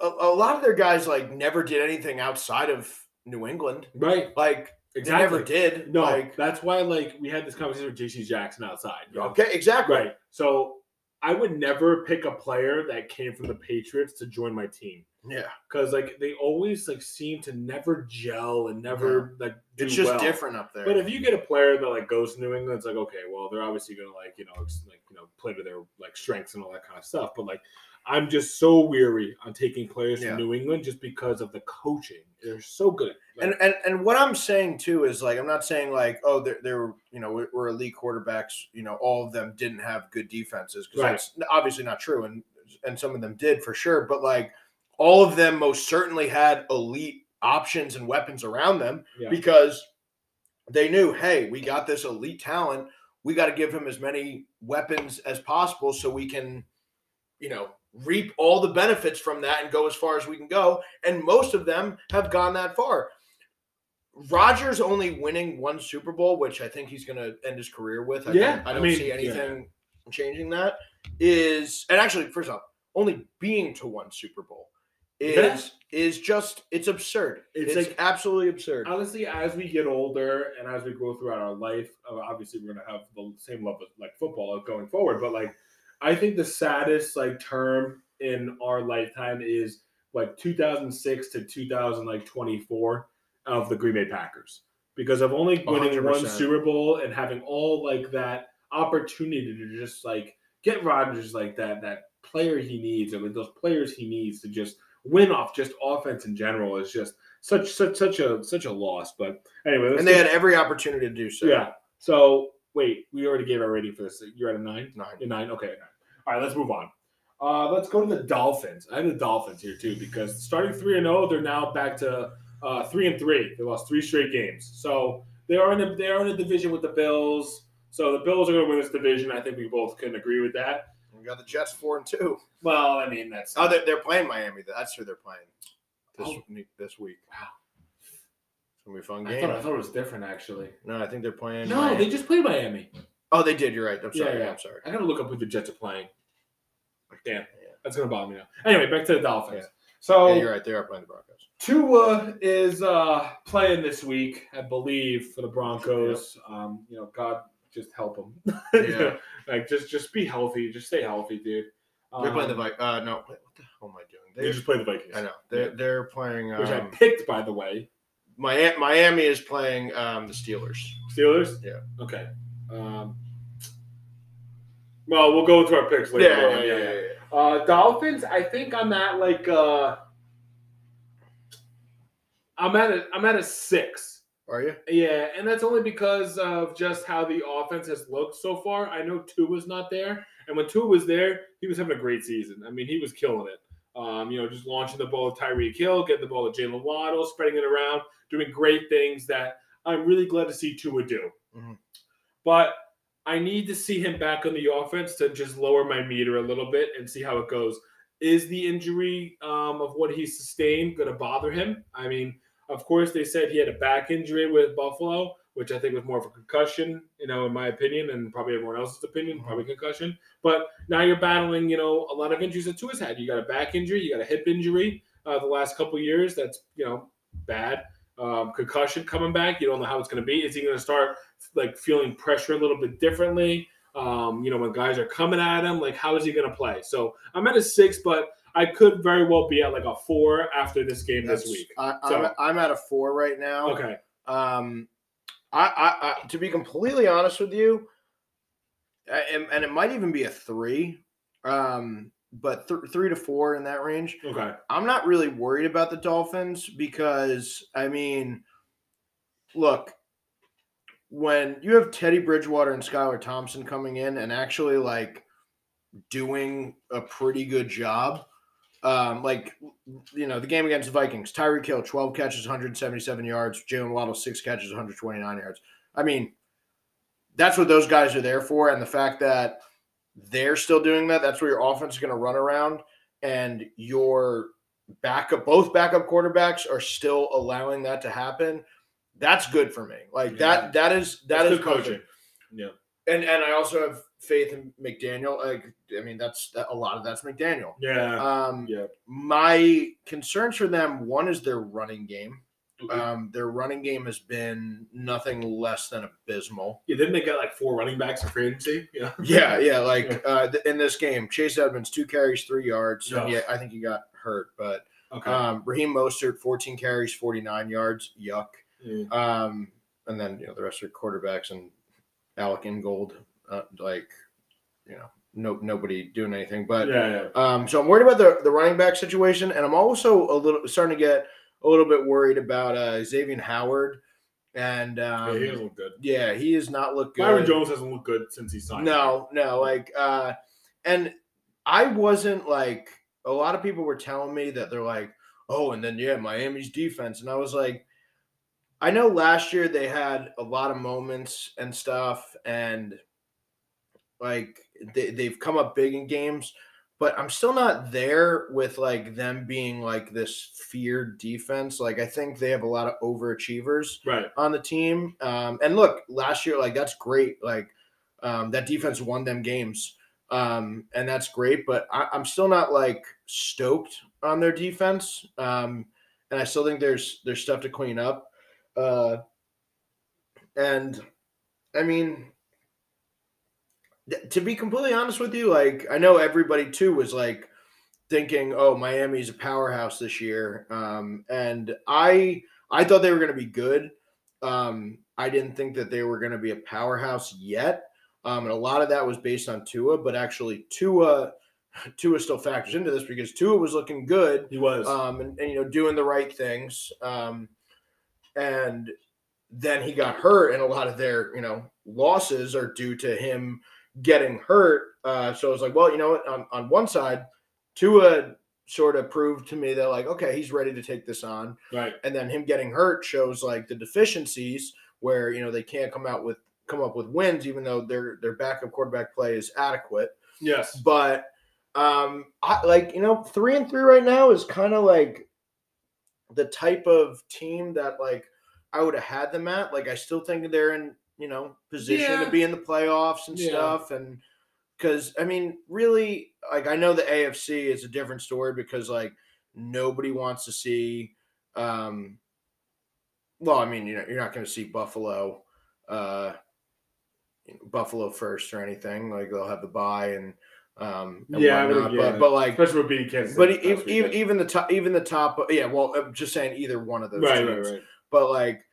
A lot of their guys like never did anything outside of New England. Right. Like, exactly. They never did. No, like, that's why like we had this conversation with DeSean Jackson outside. You know? Okay, exactly. Right. So I would never pick a player that came from the Patriots to join my team. Yeah, because like they always like seem to never gel and never like do it's just well. Different up there. But if you get a player that like goes to New England, it's like, okay, well they're obviously gonna like play to their like strengths and all that kind of stuff. But like I'm just so weary on taking players from New England just because of the coaching. They're so good. Like, and what I'm saying too is like I'm not saying like, oh, they're you know, we're elite quarterbacks, you know, all of them didn't have good defenses, because that's obviously not true, and some of them did for sure, but like all of them most certainly had elite options and weapons around them because they knew, hey, we got this elite talent. We got to give him as many weapons as possible so we can, you know, reap all the benefits from that and go as far as we can go. And most of them have gone that far. Rodgers only winning one Super Bowl, which I think he's going to end his career with. I don't see anything changing that. And actually, first off, only being to one Super Bowl is just, it's absurd. It's like absolutely absurd. Honestly, as we get older and as we go throughout our life, obviously we're going to have the same love of like football going forward. But like, I think the saddest like term in our lifetime is like 2006 to 2024 of the Green Bay Packers, because of only winning 100%. One Super Bowl and having all like that opportunity to just like get Rodgers like that player he needs, or like those players he needs to just win off just offense in general, is just such a loss. But anyway, and they had every opportunity to do so. Yeah. So wait, we already gave our rating for this. You're at a 9? 9. You're 9? Okay. 9. All right, let's move on. Let's go to the Dolphins. I have the Dolphins here too, because starting 3-0, they're now back to 3-3. They lost 3 straight games. So they are in a division with the Bills. So the Bills are going to win this division. I think we both can agree with that. We got the Jets 4-2. Well, I mean, that's... Oh, they're playing Miami. That's who they're playing this week. Wow. It's going to be a fun game. I thought it was different, actually. No, I think they're playing... No, Miami. They just played Miami. Oh, they did. You're right. I'm sorry. Yeah. I'm sorry. I got to look up who the Jets are playing. Damn. Yeah. That's going to bother me now. Anyway, back to the Dolphins. Yeah. So, yeah, you're right. They are playing the Broncos. Tua is playing this week, I believe, for the Broncos. Yeah. You know, God... Just help them. Yeah. Like, just be healthy. Just stay healthy, dude. They're playing the Vikings. No. What the hell am I doing? They just play the Vikings. I know. They're playing. Which I picked, by the way. Miami is playing the Steelers. Steelers? Yeah. Okay. Well, we'll go into our picks later. Yeah. Dolphins, I think I'm at like I'm at a 6. Are you? Yeah, and that's only because of just how the offense has looked so far. I know Tua's not there, and when Tua was there, he was having a great season. I mean, he was killing it. You know, just launching the ball to Tyreek Hill, getting the ball to Jalen Waddle, spreading it around, doing great things that I'm really glad to see Tua do. Mm-hmm. But I need to see him back on the offense to just lower my meter a little bit and see how it goes. Is the injury of what he sustained going to bother him? I mean, of course, they said he had a back injury with Buffalo, which I think was more of a concussion, you know, in my opinion, and probably everyone else's opinion, mm-hmm. probably concussion. But now you're battling, you know, a lot of injuries that Tua's had. You got a back injury. You got a hip injury the last couple of years. That's, you know, bad. Concussion coming back. You don't know how it's going to be. Is he going to start, like, feeling pressure a little bit differently? You know, when guys are coming at him, like, how is he going to play? So I'm at a 6, but I could very well be at, like, a 4 after this game this week. I'm at a 4 right now. Okay. I to be completely honest with you, and it might even be a 3, but 3 to 4 in that range. Okay. I'm not really worried about the Dolphins because, I mean, look, when you have Teddy Bridgewater and Skylar Thompson coming in and actually, like, doing a pretty good job, like, you know, the game against the Vikings, Tyreek Hill, 12 catches, 177 yards. Jalen Waddle, 6 catches, 129 yards. I mean, that's what those guys are there for. And the fact that they're still doing that, that's where your offense is going to run around. And your backup, both backup quarterbacks are still allowing that to happen. That's good for me. Like, that is good coaching. Yeah. And I also have faith in McDaniel. I mean, a lot of that's McDaniel. Yeah. My concerns for them, one is their running game. Okay. Their running game has been nothing less than abysmal. Yeah, didn't they get like 4 running backs in free agency? Yeah. Yeah. Like in this game, Chase Edmonds, 2 carries, 3 yards. No. Yeah, I think he got hurt, but okay. Raheem Mostert, 14 carries, 49 yards. Yuck. Yeah. And then you know the rest of the quarterbacks and Alec Ingold, like, you know, nobody doing anything. But so I'm worried about the running back situation, and I'm also starting to get a little bit worried about Xavier Howard. And he doesn't look good. Yeah, he has not looked good. Byron Jones hasn't looked good since he signed. No, like, and I wasn't like a lot of people were telling me that they're like, oh, and then Miami's defense, and I was like. I know last year they had a lot of moments and stuff, and like they've come up big in games, but I'm still not there with like them being like this feared defense. Like I think they have a lot of overachievers on the team. And look, last year, like that's great. Like that defense won them games. And that's great, but I'm still not like stoked on their defense. And I still think there's stuff to clean up. And I mean, to be completely honest with you, like I know everybody too was like thinking, oh, Miami's a powerhouse this year. And I thought they were going to be good. I didn't think that they were going to be a powerhouse yet. And a lot of that was based on Tua, but actually Tua still factors into this because Tua was looking good. He was, and you know, doing the right things. And then he got hurt, and a lot of their, you know, losses are due to him getting hurt. So I was like, well, you know what? On one side, Tua sort of proved to me that, like, okay, he's ready to take this on. Right. And then him getting hurt shows, like, the deficiencies where, you know, they can't come up with wins, even though their backup quarterback play is adequate. Yes. But, I, like, you know, 3-3 right now is kind of like – the type of team that like I would have had them at, like I still think they're in, you know, position to be in the playoffs and stuff. And because I mean, really, like I know the AFC is a different story because like nobody wants to see. Well, I mean, you know, you're not going to see Buffalo first or anything. Like they'll have the bye but like, especially with beating Kansas City, but even the top, well, I'm just saying either one of those teams. Right. But like,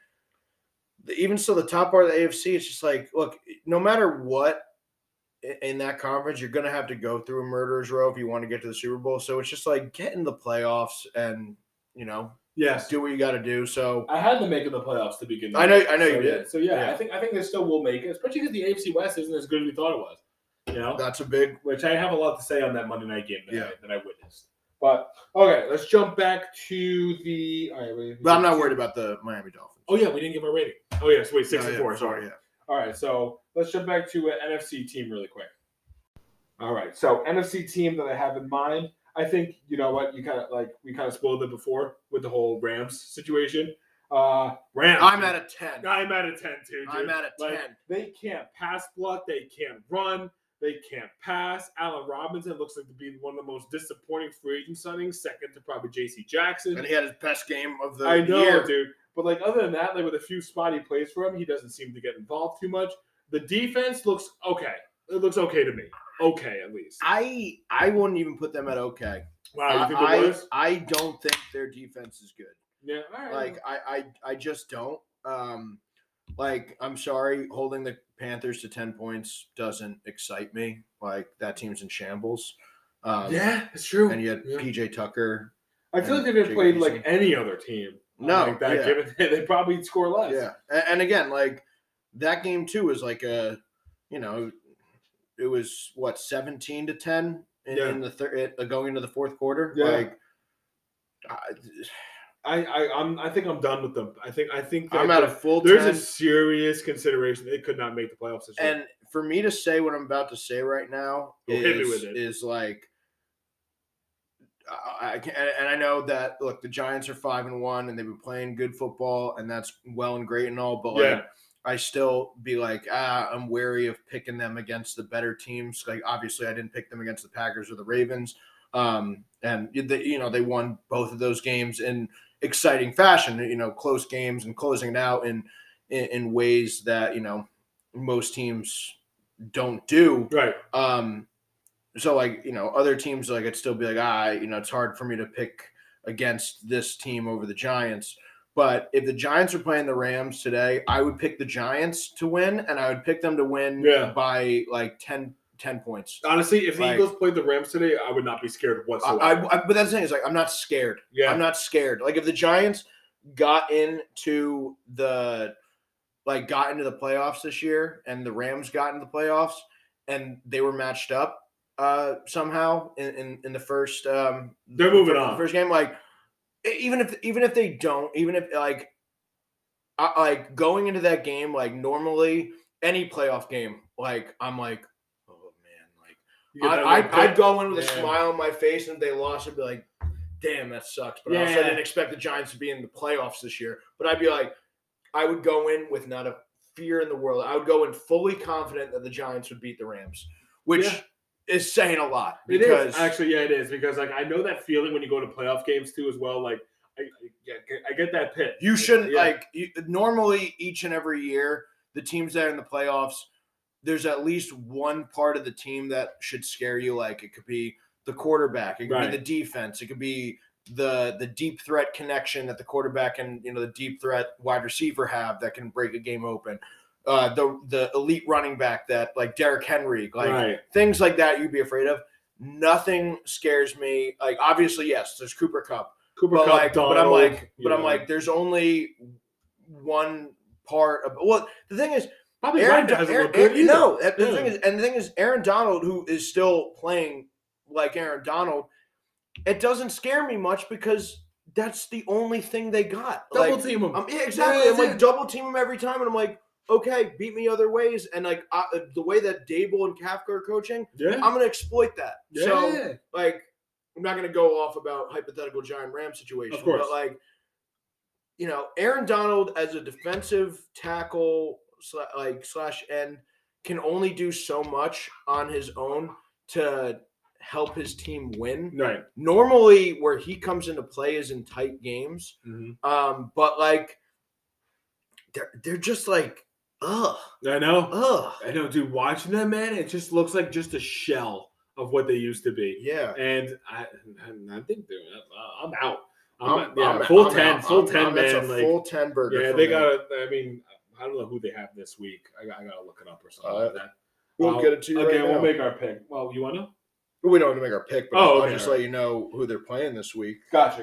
even still, the top part of the AFC, it's just like, look, no matter what in that conference, you're gonna have to go through a murderer's row if you want to get to the Super Bowl. So it's just like get in the playoffs and you know, do what you got to do. So I had to make it in the playoffs to begin. I know you did. So I think they still will make it, especially because the AFC West isn't as good as we thought it was. You know, that's a big, which I have a lot to say on that Monday night game that I witnessed. But okay, let's jump back to the. But I'm not worried about the Miami Dolphins. Oh, yeah, we didn't give our rating. Oh, yes, yeah, so wait, 6-4. Sorry. Yeah. All right, so let's jump back to an NFC team really quick. All right, so NFC team that I have in mind, I think, you know what, you kind of like, we kind of spoiled it before with the whole Rams situation. Rams. I'm at a 10. I'm at a 10, too, dude. I'm at a 10. Like, they can't pass block. They can't run. They can't pass. Allen Robinson looks like to be one of the most disappointing free agent signings, second to probably JC Jackson. And he had his best game of the year. I know, dude. But, like, other than that, like, with a few spotty plays for him, he doesn't seem to get involved too much. The defense looks okay. It looks okay to me. Okay, at least. I wouldn't even put them at okay. Wow, you think it worse? I don't think their defense is good. Yeah, all right. Like, I just don't. Like, I'm sorry, holding the Panthers to 10 points doesn't excite me. Like, that team's in shambles. Yeah, it's true. And you had P.J. Tucker. I feel like if they played like any other team. No. Like that, given they probably score less. Yeah. And again, like, that game, too, was like a, you know, it was, what, 17-10 in the going into the fourth quarter? Yeah. Like, I think I'm done with them. I think I'm at a full. There's 10. A serious consideration they could not make the playoffs this year. And for me to say what I'm about to say right now is like, I can, and I know that look, the Giants are 5-1 and they've been playing good football and that's well and great and all, but like I still be like I'm wary of picking them against the better teams. Like obviously I didn't pick them against the Packers or the Ravens. And you know they won both of those games in exciting fashion. You know, close games and closing it out in ways that you know most teams don't do. Right. So like you know other teams like I'd still be like you know it's hard for me to pick against this team over the Giants. But if the Giants are playing the Rams today, I would pick the Giants to win, and I would pick them to win by like 10 points. Honestly, if the Eagles played the Rams today, I would not be scared whatsoever. But that's the thing. It's like, I'm not scared. Yeah. I'm not scared. Like, if the Giants got into the playoffs this year and the Rams got into the playoffs and they were matched up somehow in the first they're moving on. First game, like, even if they don't, even if, like, I going into that game, like, normally any playoff game, like, I'm like, I'd go in with a smile on my face, and if they lost, I'd be like, damn, that sucks. But also, I didn't expect the Giants to be in the playoffs this year. But I'd be like, I would go in with not a fear in the world. I would go in fully confident that the Giants would beat the Rams, which is saying a lot. Because, it is. Actually, it is. Because, like, I know that feeling when you go to playoff games, too, as well. Like, I get that pit. You shouldn't, normally each and every year, the teams that are in the playoffs – there's at least one part of the team that should scare you. Like it could be the quarterback, it could be the defense, it could be the deep threat connection that the quarterback and you know the deep threat wide receiver have that can break a game open. The elite running back that like Derrick Henry, like things like that you'd be afraid of. Nothing scares me. Like obviously, yes, there's Cooper Kupp, like, Donald, but I'm like, there's only one part of. Well, the thing is. Probably the thing is, Aaron Donald, who is still playing like Aaron Donald, it doesn't scare me much because that's the only thing they got. Double team him, exactly. I'm like double team him every time, and I'm like, okay, beat me other ways. And like the way that Dable and Kafka are coaching, I'm gonna exploit that. Yeah. So like, I'm not gonna go off about hypothetical Giant Ram situation, of course. But like, you know, Aaron Donald as a defensive tackle. Like slash end can only do so much on his own to help his team win. Right. Normally, where he comes into play is in tight games. Mm-hmm. But like they're just like, ugh. I know. Ugh. I know, dude. Watching them, man, it just looks like just a shell of what they used to be. Yeah. And I think they're. I'm out. I'm full ten, man. That's a like, full 10 burger. Yeah, they got. I mean. I don't know who they have this week. I gotta look it up or something like that. We'll get it to you. Okay, right we'll make our pick. Well, you wanna? We don't have to make our pick, but I'll just let you know who they're playing this week. Gotcha.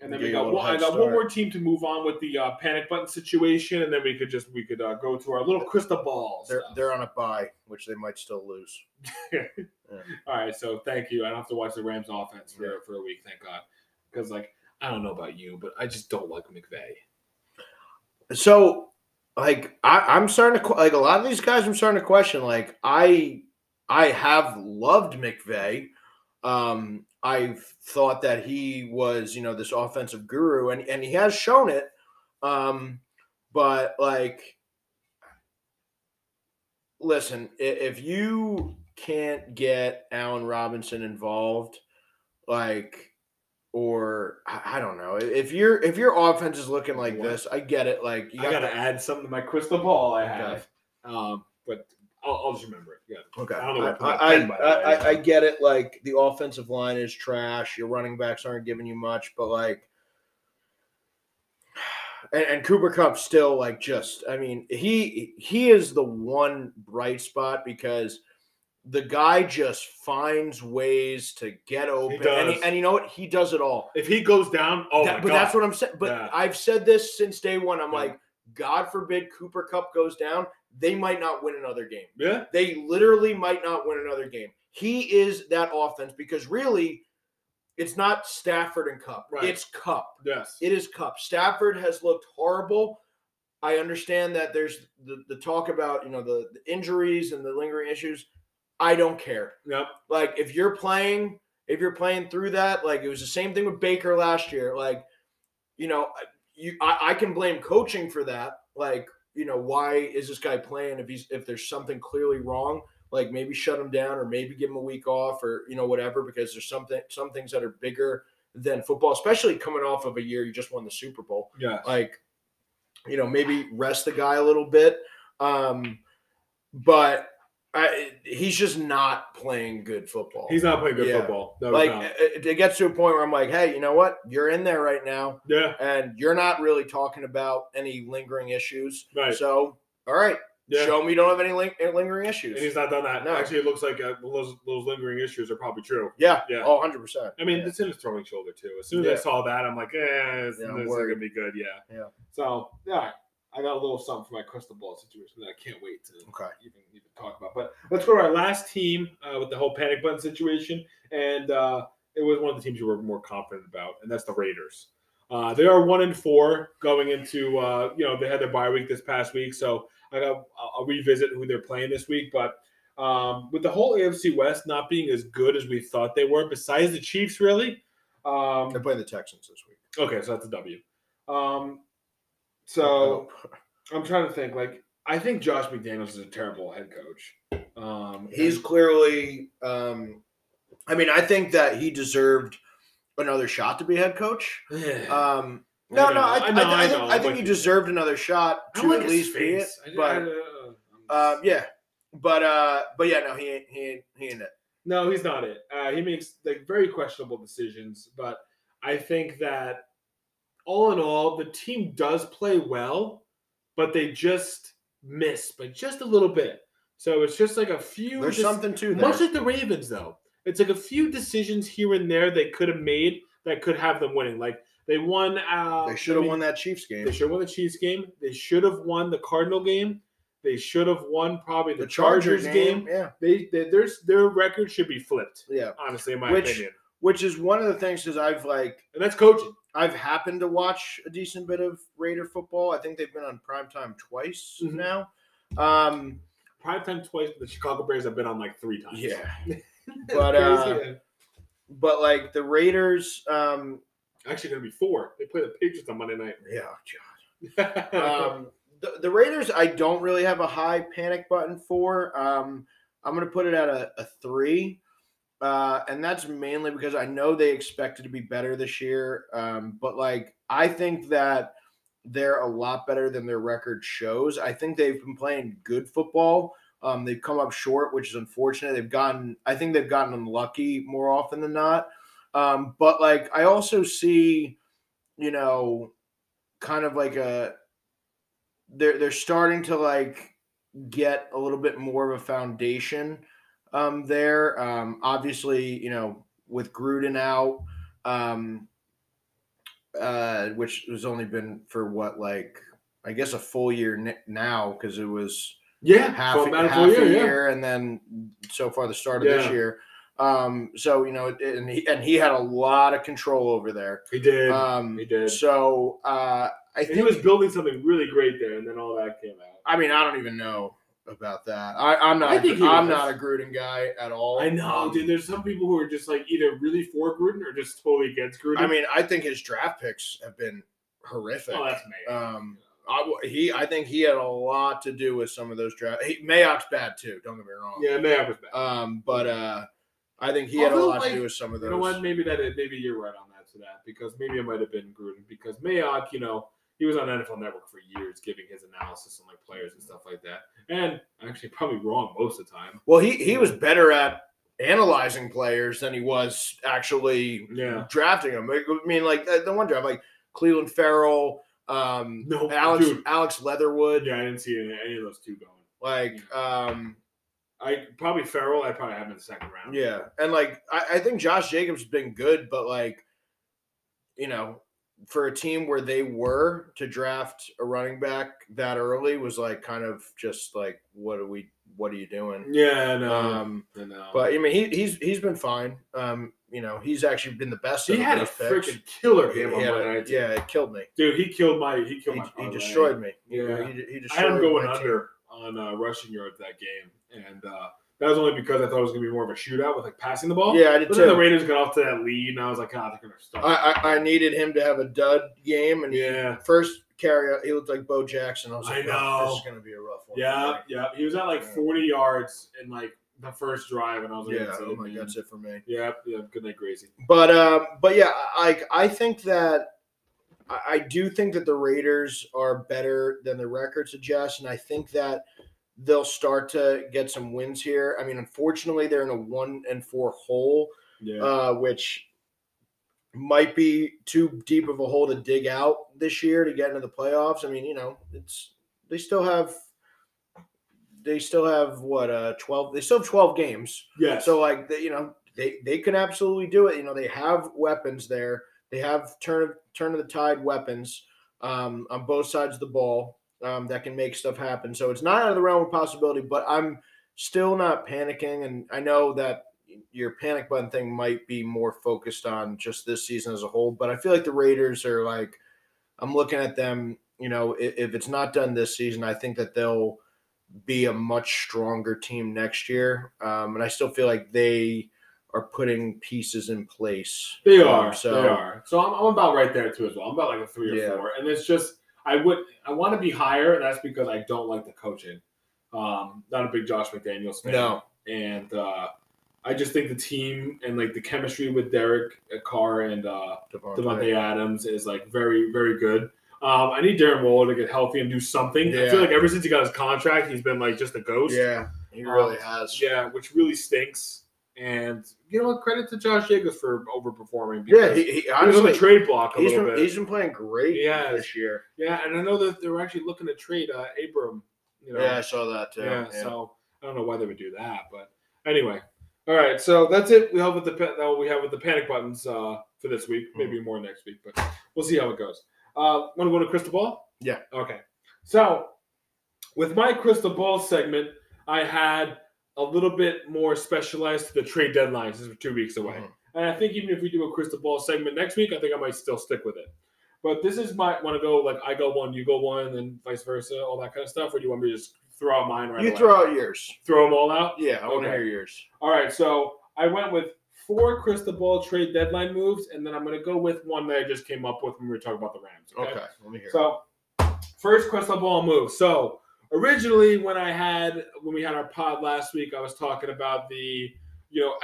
And then I got one more team to move on with the panic button situation, and then we could go to our little crystal balls. They're on a bye, which they might still lose. All right, so thank you. I don't have to watch the Rams offense for a week, thank God, because like I don't know about you, but I just don't like McVay. So, like, I'm starting to, like, a lot of these guys I'm starting to question. Like, I have loved McVay. I've thought that he was, you know, this offensive guru, and he has shown it. But, like, listen, if you can't get Allen Robinson involved, like, or I don't know, if your offense is looking like this, I get it. Like, you gotta add something to my crystal ball. I have, but I'll just remember it. Yeah. Okay. I don't know I get it. Like, the offensive line is trash. Your running backs aren't giving you much, but, like, and Cooper Kupp still, like, just, I mean, he is the one bright spot because the guy just finds ways to get open. And you know what? He does it all. If he goes down, my God. That's what I'm saying. But yeah. I've said this since day one. I'm like, God forbid Cooper Kupp goes down, they might not win another game. Yeah. They literally might not win another game. He is that offense because really it's not Stafford and Kupp. Right. It's Kupp. Yes. It is Kupp. Stafford has looked horrible. I understand that there's the talk about, you know, the injuries and the lingering issues. I don't care. Yep. Like, if you're playing through that, like, it was the same thing with Baker last year. Like, you know, I can blame coaching for that. Like, you know, why is this guy playing if there's something clearly wrong? Like, maybe shut him down or maybe give him a week off or, you know, whatever, because there's some things that are bigger than football, especially coming off of a year you just won the Super Bowl. Yeah. Like, you know, maybe rest the guy a little bit. But he's just not playing good football. He's not playing good football. No, like, it gets to a point where I'm like, hey, you know what? You're in there right now. Yeah. And you're not really talking about any lingering issues. Right. So, all right. Yeah. Show me you don't have any lingering issues. And he's not done that. No. Actually, it looks like those lingering issues are probably true. Yeah. Yeah. Oh, 100%. I mean, it's in his throwing shoulder, too. As soon as I saw that, I'm like, this isn't going to be good. Yeah. Yeah. So, yeah. I got a little something for my crystal ball situation that I can't wait to even talk about. But let's go to our last team with the whole panic button situation. And it was one of the teams you were more confident about, and that's the Raiders. They are 1-4 going into, you know, they had their bye week this past week. So I'll revisit who they're playing this week. But with the whole AFC West not being as good as we thought they were, besides the Chiefs, really. They're playing the Texans this week. Okay, so that's a W. So I'm trying to think. Like, I think Josh McDaniels is a terrible head coach. He's clearly I mean, I think that he deserved another shot to be head coach. I think he deserved another shot to at least be it. But he ain't it. No, he's not it. He makes, like, very questionable decisions, but I think that all in all, the team does play well, but they just miss by just a little bit. So it's just like a few. There's something to that. Much like the Ravens, though. It's like a few decisions here and there they could have made that could have them winning. Like, they won. They should have won that Chiefs game. They should have won the Chiefs game. They should have won the Cardinal game. They should have won probably the Chargers game. Yeah. Their record should be flipped. Yeah. Honestly, in my opinion. Which is one of the things, because I've, like. And that's coaching. I've happened to watch a decent bit of Raider football. I think they've been on primetime twice now. Primetime twice, but the Chicago Bears have been on like 3 times. Yeah. But like the Raiders. Actually, going to be 4. They play the Patriots on Monday night. Yeah, God. The Raiders, I don't really have a high panic button for. I'm going to put it at a 3. And that's mainly because I know they expected to be better this year. But, like, I think that they're a lot better than their record shows. I think they've been playing good football. They've come up short, which is unfortunate. I think they've gotten unlucky more often than not. But, like, I also see, you know, kind of like they're starting to, like, get a little bit more of a foundation there. Obviously, you know, with Gruden out, which has only been for what, like, I guess a full year now, because it was half a year, and then so far the start of this year. So, you know, and he had a lot of control over there. He did. So I think he was building something really great there, and then all that came out. I mean, I don't even know about that. I'm not a Gruden guy at all. I know, dude. There's some people who are just like either really for Gruden or just totally against Gruden. I mean, I think his draft picks have been horrific. Oh, that's Mayock. I think he had a lot to do with some of those drafts. Mayock's bad too. Don't get me wrong. Yeah, Mayock was bad. I think he had a lot to do with some of those. You know what? Maybe you're right on that to that because maybe it might have been Gruden because Mayock, you know. He was on NFL Network for years giving his analysis on like players and stuff like that. And actually probably wrong most of the time. Well, he was better at analyzing players than he was actually drafting them. I mean, like the one draft, like Cleveland Farrell, Alex Leatherwood. Yeah, I didn't see any of those two going. Like I probably have him in the second round. Yeah. And like I think Josh Jacobs has been good, but like, you know, for a team where they were to draft a running back that early was like kind of just like what are you doing? Yeah, no. But I mean he's been fine. You know, he's actually been the best. He had a freaking killer game on Monday night. Yeah, it killed me, dude. He destroyed me. Yeah, he destroyed. I am going under on rushing yards that game, and that was only because I thought it was going to be more of a shootout with, like, passing the ball. Yeah, I did too. But then the Raiders got off to that lead, and I was like, they're going to stop. I needed him to have a dud game. And first carry, he looked like Bo Jackson. I was like, this is going to be a rough one. Yeah. He was at, like, 40 yards in, like, the first drive, and I was like, that's it for me. Yeah, good night, Gracie. But yeah, I think that – I do think that the Raiders are better than the record suggests, and I think that – they'll start to get some wins here. I mean, unfortunately, they're in a 1-4 hole, which might be too deep of a hole to dig out this year to get into the playoffs. I mean, you know, they still have 12 games. Yeah. So like, they can absolutely do it. You know, they have weapons there. They have turn of the tide weapons on both sides of the ball. That can make stuff happen. So it's not out of the realm of possibility, but I'm still not panicking. And I know that your panic button thing might be more focused on just this season as a whole, but I feel like the Raiders are like, I'm looking at them, you know, if it's not done this season, I think that they'll be a much stronger team next year. And I still feel like they are putting pieces in place. They are. So I'm about right there too as well. I'm about like a 3 or 4. And it's just, I want to be higher, and that's because I don't like the coaching. Not a big Josh McDaniels fan. No. And I just think the team and, like, the chemistry with Derek Carr and Davante Adams is, like, very, very good. I need Darren Waller to get healthy and do something. Yeah. I feel like ever since he got his contract, he's been, like, just a ghost. Yeah, he really has. Yeah, which really stinks. And, you know, credit to Josh Jacobs for overperforming. Yeah, he honestly was on the trade block a little bit. He's been playing great this year. Yeah, and I know that they were actually looking to trade Abram. You know. Yeah, I saw that too. Yeah, so I don't know why they would do that. But anyway, all right, so that's it. We have with the panic buttons for this week, maybe more next week. But we'll see how it goes. Want to go to Crystal Ball? Yeah. Okay. So with my Crystal Ball segment, I had – a little bit more specialized to the trade deadline since we're 2 weeks away. Mm-hmm. And I think even if we do a Crystal Ball segment next week, I think I might still stick with it. But this is my – want to go like I go one, you go one, and then vice versa, all that kind of stuff? Or do you want me to just throw out mine right away? You throw out yours. Throw them all out? Yeah, I want to hear yours. All right, so I went with 4 Crystal Ball trade deadline moves, and then I'm going to go with one that I just came up with when we were talking about the Rams. Okay, let me hear it. So first Crystal Ball move. So – originally, when we had our pod last week, I was talking about the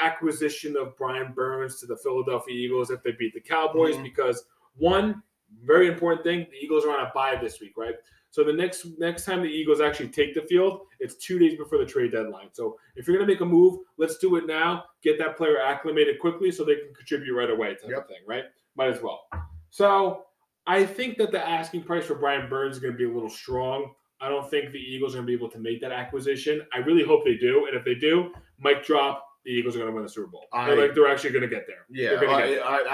acquisition of Brian Burns to the Philadelphia Eagles if they beat the Cowboys because one very important thing, the Eagles are on a bye this week, right? So the next time the Eagles actually take the field, it's 2 days before the trade deadline. So if you're going to make a move, let's do it now. Get that player acclimated quickly so they can contribute right away type of thing, right? Might as well. So I think that the asking price for Brian Burns is going to be a little strong. I don't think the Eagles are going to be able to make that acquisition. I really hope they do. And if they do, mic drop, the Eagles are going to win the Super Bowl. They're actually going to get there. Yeah,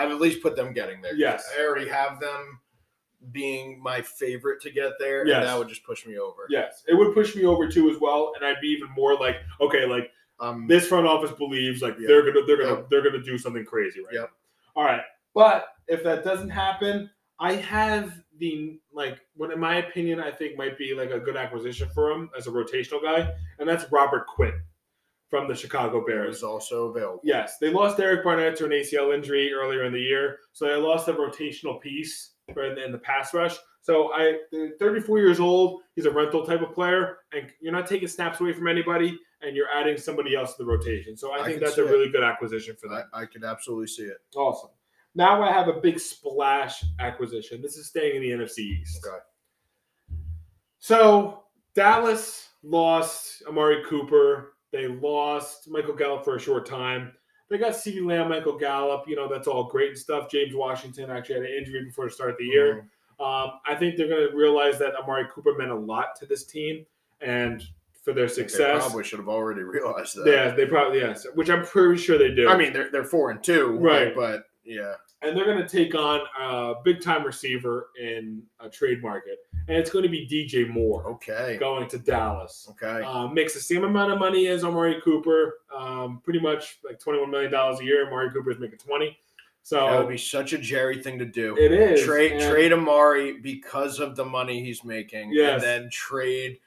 I've at least put them getting there. Yes. I already have them being my favorite to get there, and that would just push me over. Yes, it would push me over too as well, and I'd be even more like, okay, like this front office believes like they're going to do something crazy, right? Yep. All right, but if that doesn't happen, I have the, like, what in my opinion I think might be like a good acquisition for him as a rotational guy, and that's Robert Quinn from the Chicago Bears. He's also available. Yes, they lost Derek Barnett to an ACL injury earlier in the year, so they lost a rotational piece in the pass rush. So 34 years old, he's a rental type of player, and you're not taking snaps away from anybody, and you're adding somebody else to the rotation. So I think that's a really good acquisition for that. I can absolutely see it. Awesome. Now I have a big splash acquisition. This is staying in the NFC East. Okay. So Dallas lost Amari Cooper. They lost Michael Gallup for a short time. They got CeeDee Lamb, Michael Gallup. You know, that's all great and stuff. James Washington actually had an injury before the start of the year. I think they're going to realize that Amari Cooper meant a lot to this team and for their success. They probably should have already realized that. Yeah, they probably, yes, which I'm pretty sure they do. I mean, they're 4-2. Right. But, yeah. And they're going to take on a big-time receiver in a trade market. And it's going to be DJ Moore. Okay. Going to Dallas. Okay. Makes the same amount of money as Amari Cooper. Pretty much like $21 million a year. Amari Cooper is making $20. So that would be such a Jerry thing to do. It is. Trade Amari because of the money he's making. Yes. And then trade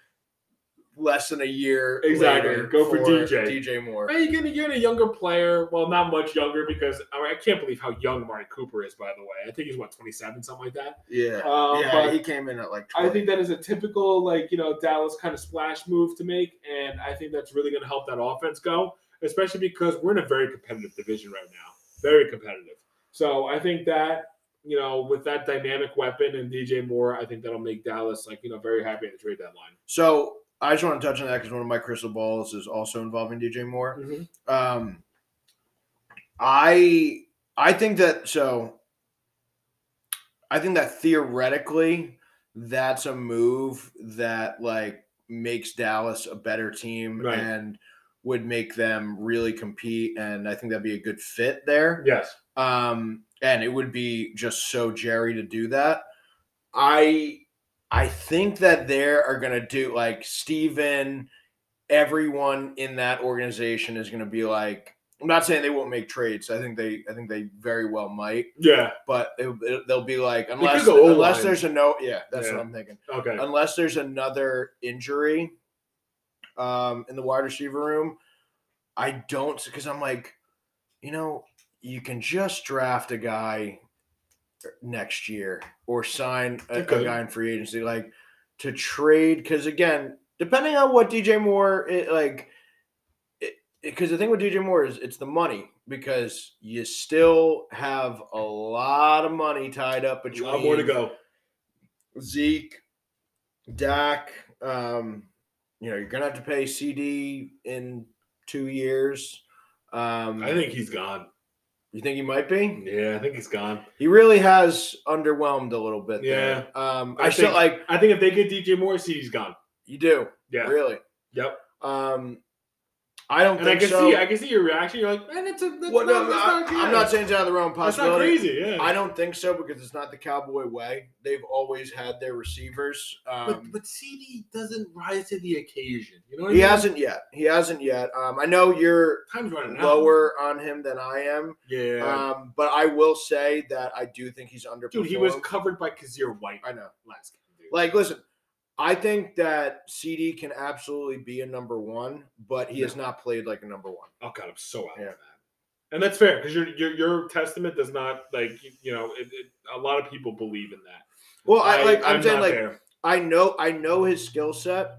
less than a year later go for DJ Moore. Are you going to get a younger player? Well, not much younger because I can't believe how young Amari Cooper is, by the way. I think he's, 27, something like that? Yeah. But he came in at like 20. I think that is a typical Dallas kind of splash move to make, and I think that's really going to help that offense go, especially because we're in a very competitive division right now. Very competitive. So I think that, with that dynamic weapon and DJ Moore, I think that'll make Dallas, very happy at the trade deadline. So I just want to touch on that because one of my crystal balls is also involving DJ Moore. Mm-hmm. I think that theoretically that's a move that, makes Dallas a better team. Right. And would make them really compete, and I think that'd be a good fit there. Yes. And it would be just so Jerry to do that. I think that they are going to do, Steven, everyone in that organization is going to be I'm not saying they won't make trades. I think they very well might. Yeah. But they'll be unless there's a no. Yeah, that's what I'm thinking. Okay. Unless there's another injury in the wide receiver room, I don't, because I'm you can just draft a guy next year or sign a guy in free agency, to trade. Because again, depending on what DJ Moore, because the thing with DJ Moore is it's the money, because you still have a lot of money tied up between a lot more to go. Zeke, Dak, you're going to have to pay CD in 2 years. I think he's gone. You think he might be? Yeah, I think he's gone. He really has underwhelmed a little bit. Yeah. There. I think if they get DJ Moore, CD's gone. You do? Yeah. Really? Yep. I can see your reaction. You're like, man, I'm not saying it's out of the realm of possibility. That's not crazy. Yeah. I don't think so because it's not the Cowboy way. They've always had their receivers. But CD doesn't rise to the occasion. You know what I mean? He hasn't yet. I know you're lower on him than I am. Yeah. But I will say that I do think he's underperformed. Dude, he was covered by Kazir White. I know. Last game. Dude. Listen. I think that CD can absolutely be a number one, but he has not played like a number one. Oh God, I'm so out of that, and that's fair because your testament does not a lot of people believe in that. Well, I'm saying I know his skill set.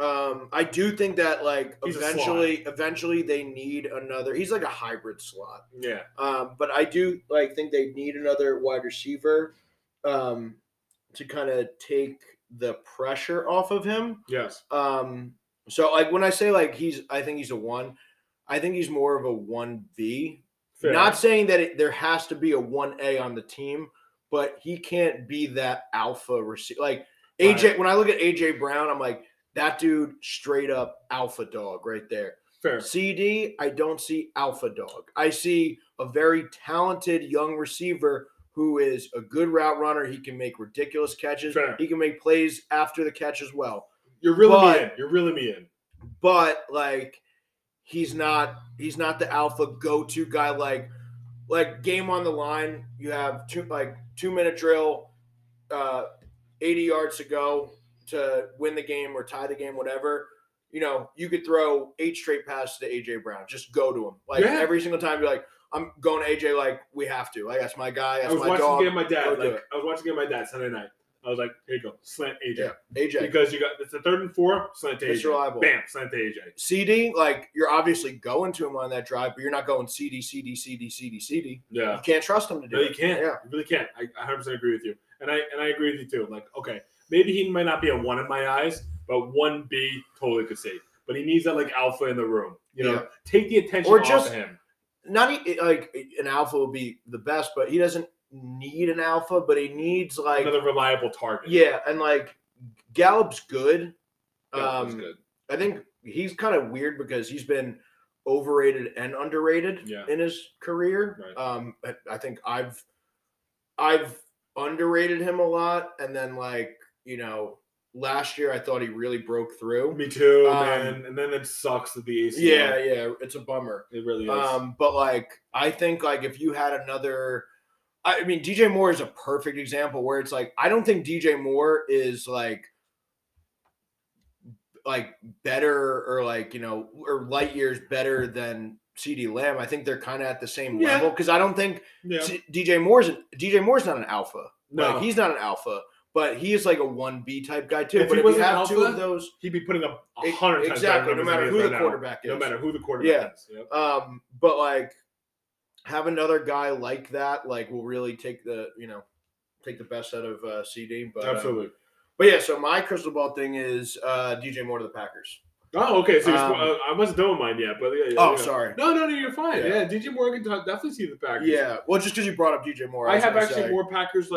I do think that eventually they need another. He's like a hybrid slot. Yeah. But I do think they need another wide receiver. To kind of take the pressure off of him. Yes. So when I say I think he's a one, I think he's more of a 1B. Fair. Not saying that there has to be a 1A on the team, but he can't be that alpha receiver. AJ, when I look at AJ Brown, I'm like, that dude straight up alpha dog right there. Fair. CD, I don't see alpha dog. I see a very talented young receiver who is a good route runner. He can make ridiculous catches. Fair. He can make plays after the catch as well. You're really me in. But he's not the alpha go-to guy. like game on the line, you have two minute drill, 80 yards to go to win the game or tie the game, whatever. You know, you could throw 8 straight passes to AJ Brown. Just go to him. Like every single time, you're like, I'm going to AJ. Like we have to. Like that's my guy. That's my dog. I was watching the game with my dad Sunday night. I was like, here you go, slant AJ. Yeah, AJ. Because you got it's a 3rd and 4, slant to AJ. It's reliable. Bam, slant to AJ. CD, like you're obviously going to him on that drive, but you're not going CD. Yeah, you can't trust him to do it. No, you can't. Yeah, you really can't. I 100% agree with you, and I agree with you too. Like, okay, maybe he might not be a 1 in my eyes, but 1B totally could save. But he needs that like alpha in the room. You know, take the attention off of him. Not like an alpha would be the best, but he doesn't need an alpha, but he needs like another reliable target. Yeah, and like Gallup's good. Good. I think he's kind of weird because he's been overrated and underrated in his career. Right. I think I've underrated him a lot, and then like you know last year I thought he really broke through. Me too, man. And then it sucks that the ACL. Yeah, it's a bummer. It really is. But like I think like if you had another. I mean, DJ Moore is a perfect example where it's like I don't think DJ Moore is like better or like you know or light years better than CeeDee Lamb. I think they're kind of at the same level because I don't think DJ Moore's not an alpha. No, like, he's not an alpha, but he is like a 1B type guy too. But if you have alpha, 2 of those, he'd be putting up 100 times exactly. No matter who the quarterback is. Yeah. But like. Have another guy like that, like will really take the take the best out of CD. But absolutely, but yeah. So my crystal ball thing is DJ Moore to the Packers. Oh, okay. So I wasn't doing mine yet, but sorry. No, you're fine. Yeah, DJ Moore can definitely see the Packers. Yeah, well, just because you brought up DJ Moore, I have actually more Packers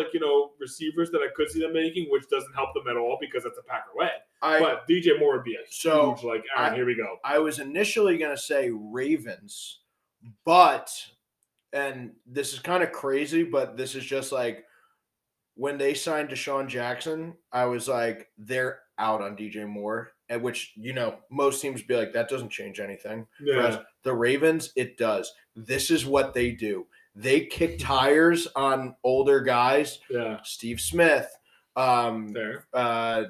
receivers that I could see them making, which doesn't help them at all because that's a Packer way. But DJ Moore would be a huge like. All right, here we go. I was initially gonna say Ravens, but. And this is kind of crazy, but this is just like when they signed DeSean Jackson, I was like, they're out on DJ Moore, at which, most teams be like, that doesn't change anything. Yeah. Whereas the Ravens, it does. This is what they do. They kick tires on older guys. Yeah. Steve Smith, Dez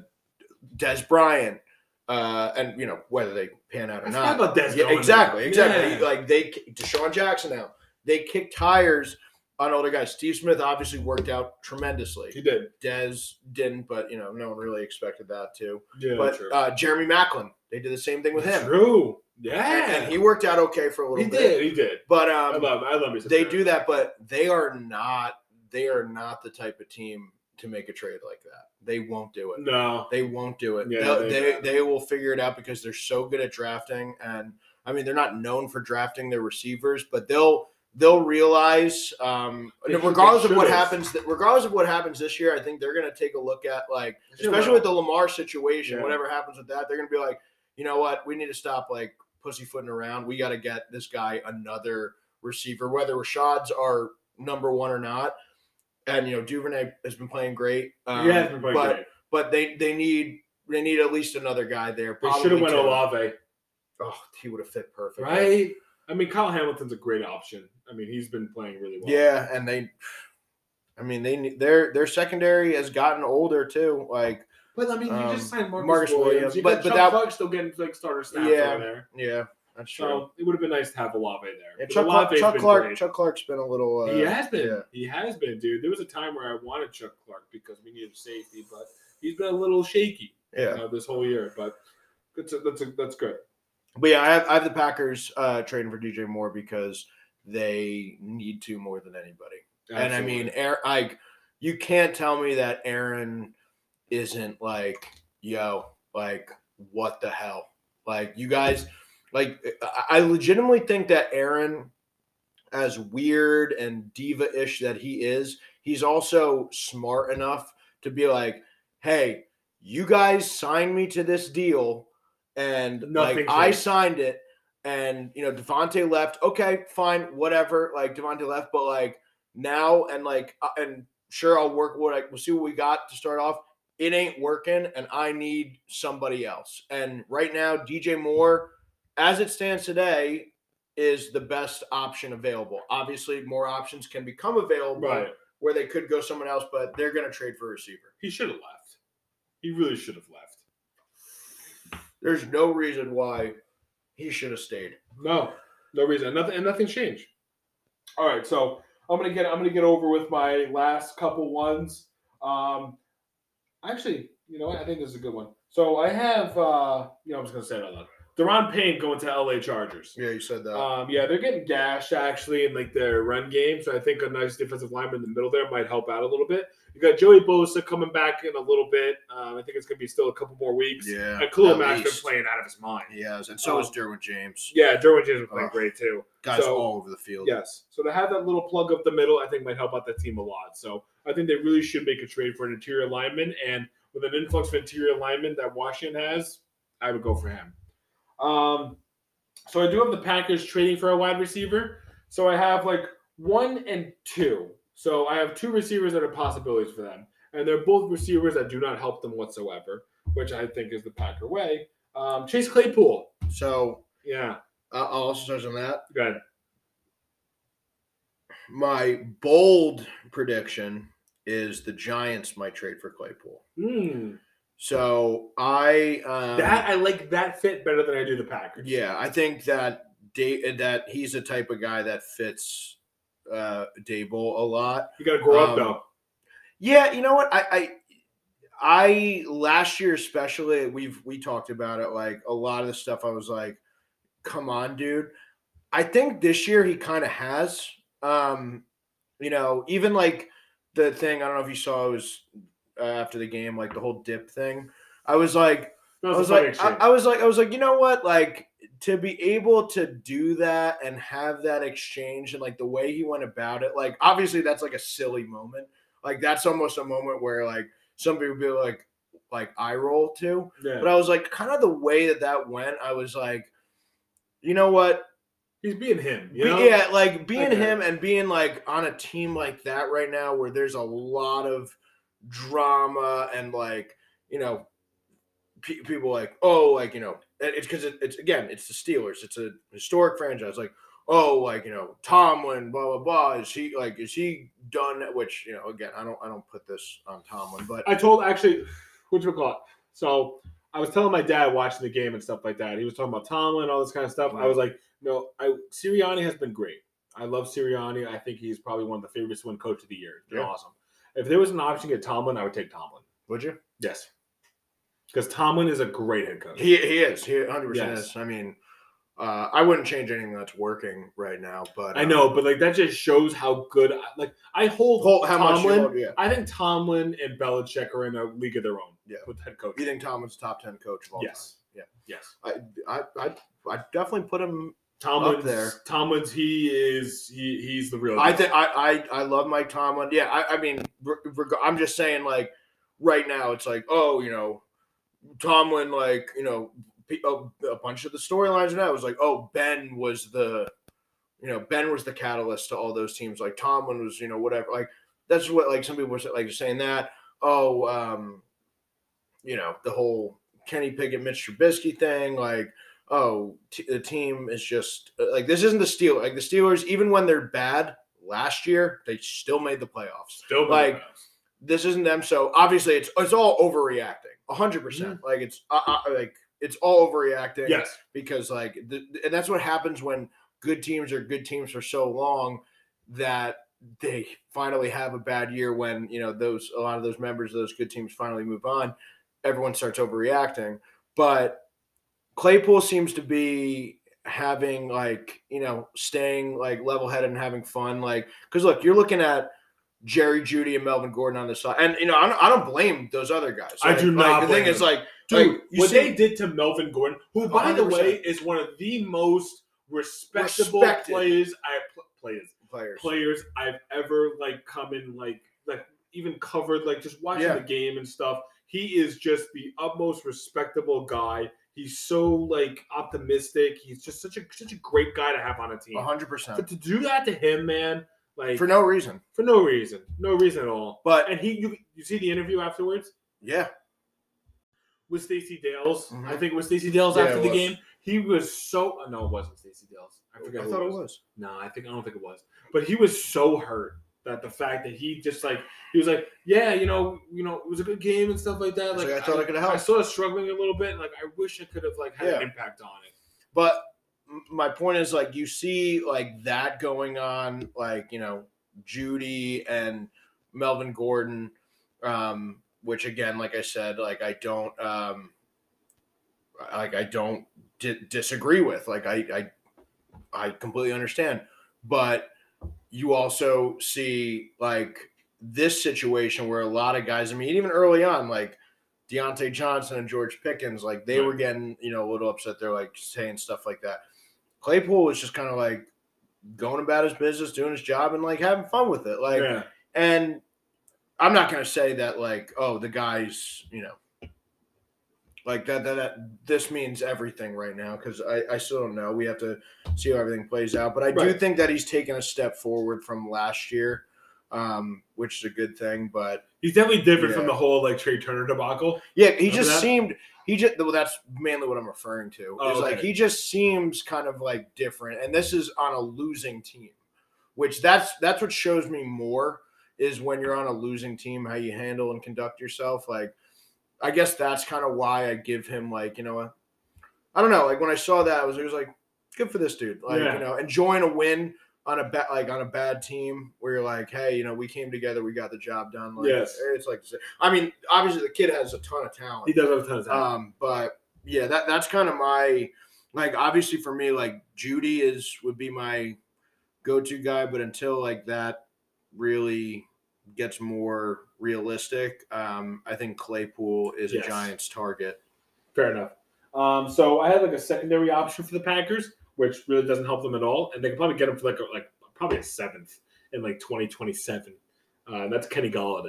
Bryant. And, whether they pan out or not. About Dez exactly. Yeah. Like they DeSean Jackson now. They kick tires on older guys. Steve Smith obviously worked out tremendously. He did. Dez didn't, but, no one really expected that, too. Yeah, but Jeremy Maclin, they did the same thing with him. True. Yeah. And he worked out okay for a little bit. He did. But I love him. They do that, but they are not the type of team to make a trade like that. They won't do it. No. They won't do it. Yeah, they will figure it out because they're so good at drafting. And, they're not known for drafting their receivers, but they'll realize, regardless of what happens this year, I think they're going to take a look at, like, especially with the Lamar situation, whatever happens with that, they're going to be like, you know what, we need to stop like pussyfooting around. We got to get this guy another receiver, whether Rashad's our #1 or not. And Duvernay has been playing great. Great. But they need at least another guy there. They should have went Olave. Oh, he would have fit perfect, right? Kyle Hamilton's a great option. He's been playing really well. Yeah, and their secondary has gotten older too. Like, but you just signed Marcus Williams. But Chuck Clark still getting like starter snaps over there. Yeah, that's true. So it would have been nice to have Olave there. Yeah, Chuck Clark's been a little. He has been. Yeah. He has been, dude. There was a time where I wanted Chuck Clark because we needed safety, but he's been a little shaky. Yeah, this whole year, but that's good. But yeah, I have the Packers trading for DJ Moore because they need to more than anybody. Absolutely. And you can't tell me that Aaron isn't like, yo, like what the hell? Like you guys, like I legitimately think that Aaron, as weird and diva-ish that he is, he's also smart enough to be like, hey, you guys sign me to this deal. And I signed it, and Davante left. Okay, fine, whatever. Like Davante left, but like now and like and sure, I'll work. We'll see what we got to start off. It ain't working, and I need somebody else. And right now, DJ Moore, as it stands today, is the best option available. Obviously, more options can become available where they could go someone else, but they're going to trade for a receiver. He should have left. He really should have left. There's no reason why he should have stayed. No reason. Nothing's changed. All right, so I'm gonna get over with my last couple ones. Actually, you know what? I think this is a good one. So I have, I'm just gonna say it out loud. Deron Payne going to LA Chargers. Yeah, you said that. They're getting gashed actually in like their run game. So I think a nice defensive lineman in the middle there might help out a little bit. You got Joey Bosa coming back in a little bit. I think it's gonna be still a couple more weeks. Yeah, and Khalil Mack's been playing out of his mind. He has, and so is Derwin James. Yeah, Derwin James is playing great too. Guys all over the field. Yes. So to have that little plug up the middle, I think might help out that team a lot. So I think they really should make a trade for an interior lineman, and with an influx of interior lineman that Washington has, I would go for him. So I do have the Packers trading for a wide receiver. So I have like 1 and 2. So I have two receivers that are possibilities for them. And they're both receivers that do not help them whatsoever, which I think is the Packer way. Chase Claypool. So, yeah. I'll also touch on that. Go ahead. My bold prediction is the Giants might trade for Claypool. So I like that fit better than I do the Packers. Yeah, I think that he's the type of guy that fits Dable a lot. You got to grow up though. Yeah, you know what? I last year especially we talked about it. Like a lot of the stuff, I was like, "Come on, dude!" I think this year he kind of has. Even like the thing. I don't know if you saw it was. After the game, like the whole dip thing, I was like, you know what? Like to be able to do that and have that exchange and like the way he went about it, like obviously that's like a silly moment. Like that's almost a moment where like some people be like eye roll to. Yeah. But I was like, kind of the way that went, I was like, you know what? He's being him. Yeah, like being him and being like on a team like that right now where there's a lot of drama and like people like it's because it's again it's the Steelers, it's a historic franchise, like Tomlin blah blah blah, is he done, which again I don't put this on Tomlin, but I told actually which we call it. So I was telling my dad watching the game and stuff like that, he was talking about Tomlin and all this kind of stuff. I was like Sirianni has been great, I love Sirianni, I think he's probably one of the favorites to win coach of the year. They're awesome. If there was an option to get Tomlin, I would take Tomlin. Would you? Yes. Because Tomlin is a great head coach. He is. He 100% is. I mean, I wouldn't change anything that's working right now. But I know. But, like, that just shows how good – like, I hold Tomlin. I think Tomlin and Belichick are in a league of their own with head coach. You think Tomlin's top 10 coach of all time? Yeah. Yes. I definitely put him – Tomlin's he's the real guy. I love Mike Tomlin. Yeah, I'm just saying like right now it's like Tomlin like a bunch of the storylines now was like Ben was the the catalyst to all those teams, like Tomlin was whatever, like that's what like some people were like saying that the whole Kenny Pickett Mitch Trubisky thing, like. The team is just like this isn't the Steelers. Like the Steelers, even when they're bad last year, they still made the playoffs. Still like this isn't them. So obviously, it's all overreacting, 100%. Like it's all overreacting. Yes, because and that's what happens when good teams for so long that they finally have a bad year when a lot of those members of those good teams finally move on. Everyone starts overreacting, but. Claypool seems to be having staying like level-headed and having fun, like because look, you're looking at Jerry Jeudy and Melvin Gordon on the side, and I don't blame those other guys. Like, I do not. The thing is, they did to Melvin Gordon, who by 100%. The way is one of the most respected players I've ever come in even covered just watching the game and stuff. He is just the utmost respectable guy. He's so optimistic. He's just such a great guy to have on a team. 100%. But to do that to him, man, for no reason. For no reason. No reason at all. But and he you see the interview afterwards? Yeah. With Stacey Dales. Mm-hmm. I think with Stacey Dales after the game, He was so – no, it wasn't Stacey Dales. I thought it was. No, I don't think it was. But he was so hurt that the fact that he just, like – he was like, yeah, you know, it was a good game and stuff like that. Like I thought I could help. I saw it struggling a little bit. And, like, I wish I could have, like, had an impact on it. But my point is, like, you see, like, that going on, like, you know, Judy and Melvin Gordon, which, again, like I said, like, I don't disagree with. Like, I completely understand. But you also see, like, this situation where a lot of guys, I mean, even early on, like Deontay Johnson and George Pickens, like they were getting, you know, a little upset. They're like saying stuff like that. Claypool was just kind of like going about his business, doing his job and like having fun with it. Like, and I'm not going to say that like, oh, the guy's, you know, like that this means everything right now because I still don't know. We have to see how everything plays out. But I do think that he's taken a step forward from last year, which is a good thing. But he's definitely different from the whole like Trey Turner debacle. Yeah, he well, that's mainly what I'm referring to. Oh, like he just seems kind of like different, and this is on a losing team, which that's what shows me more is when you're on a losing team how you handle and conduct yourself like. I guess that's kind of why I give him like, you know, I don't know. Like when I saw that, it was like, good for this dude. Like, you know, enjoying a win on a bad team where you're like, hey, you know, we came together. We got the job done. Like, it's like, I mean, obviously the kid has a ton of talent. He does have a ton of talent. But yeah, that's kind of my, like, obviously for me, like Judy would be my go-to guy, but until like that really gets more realistic, I think Claypool is a Giants target. Fair enough. So I had like a secondary option for the Packers, which really doesn't help them at all, and they can probably get him for probably a seventh in like 2027. That's Kenny Galladay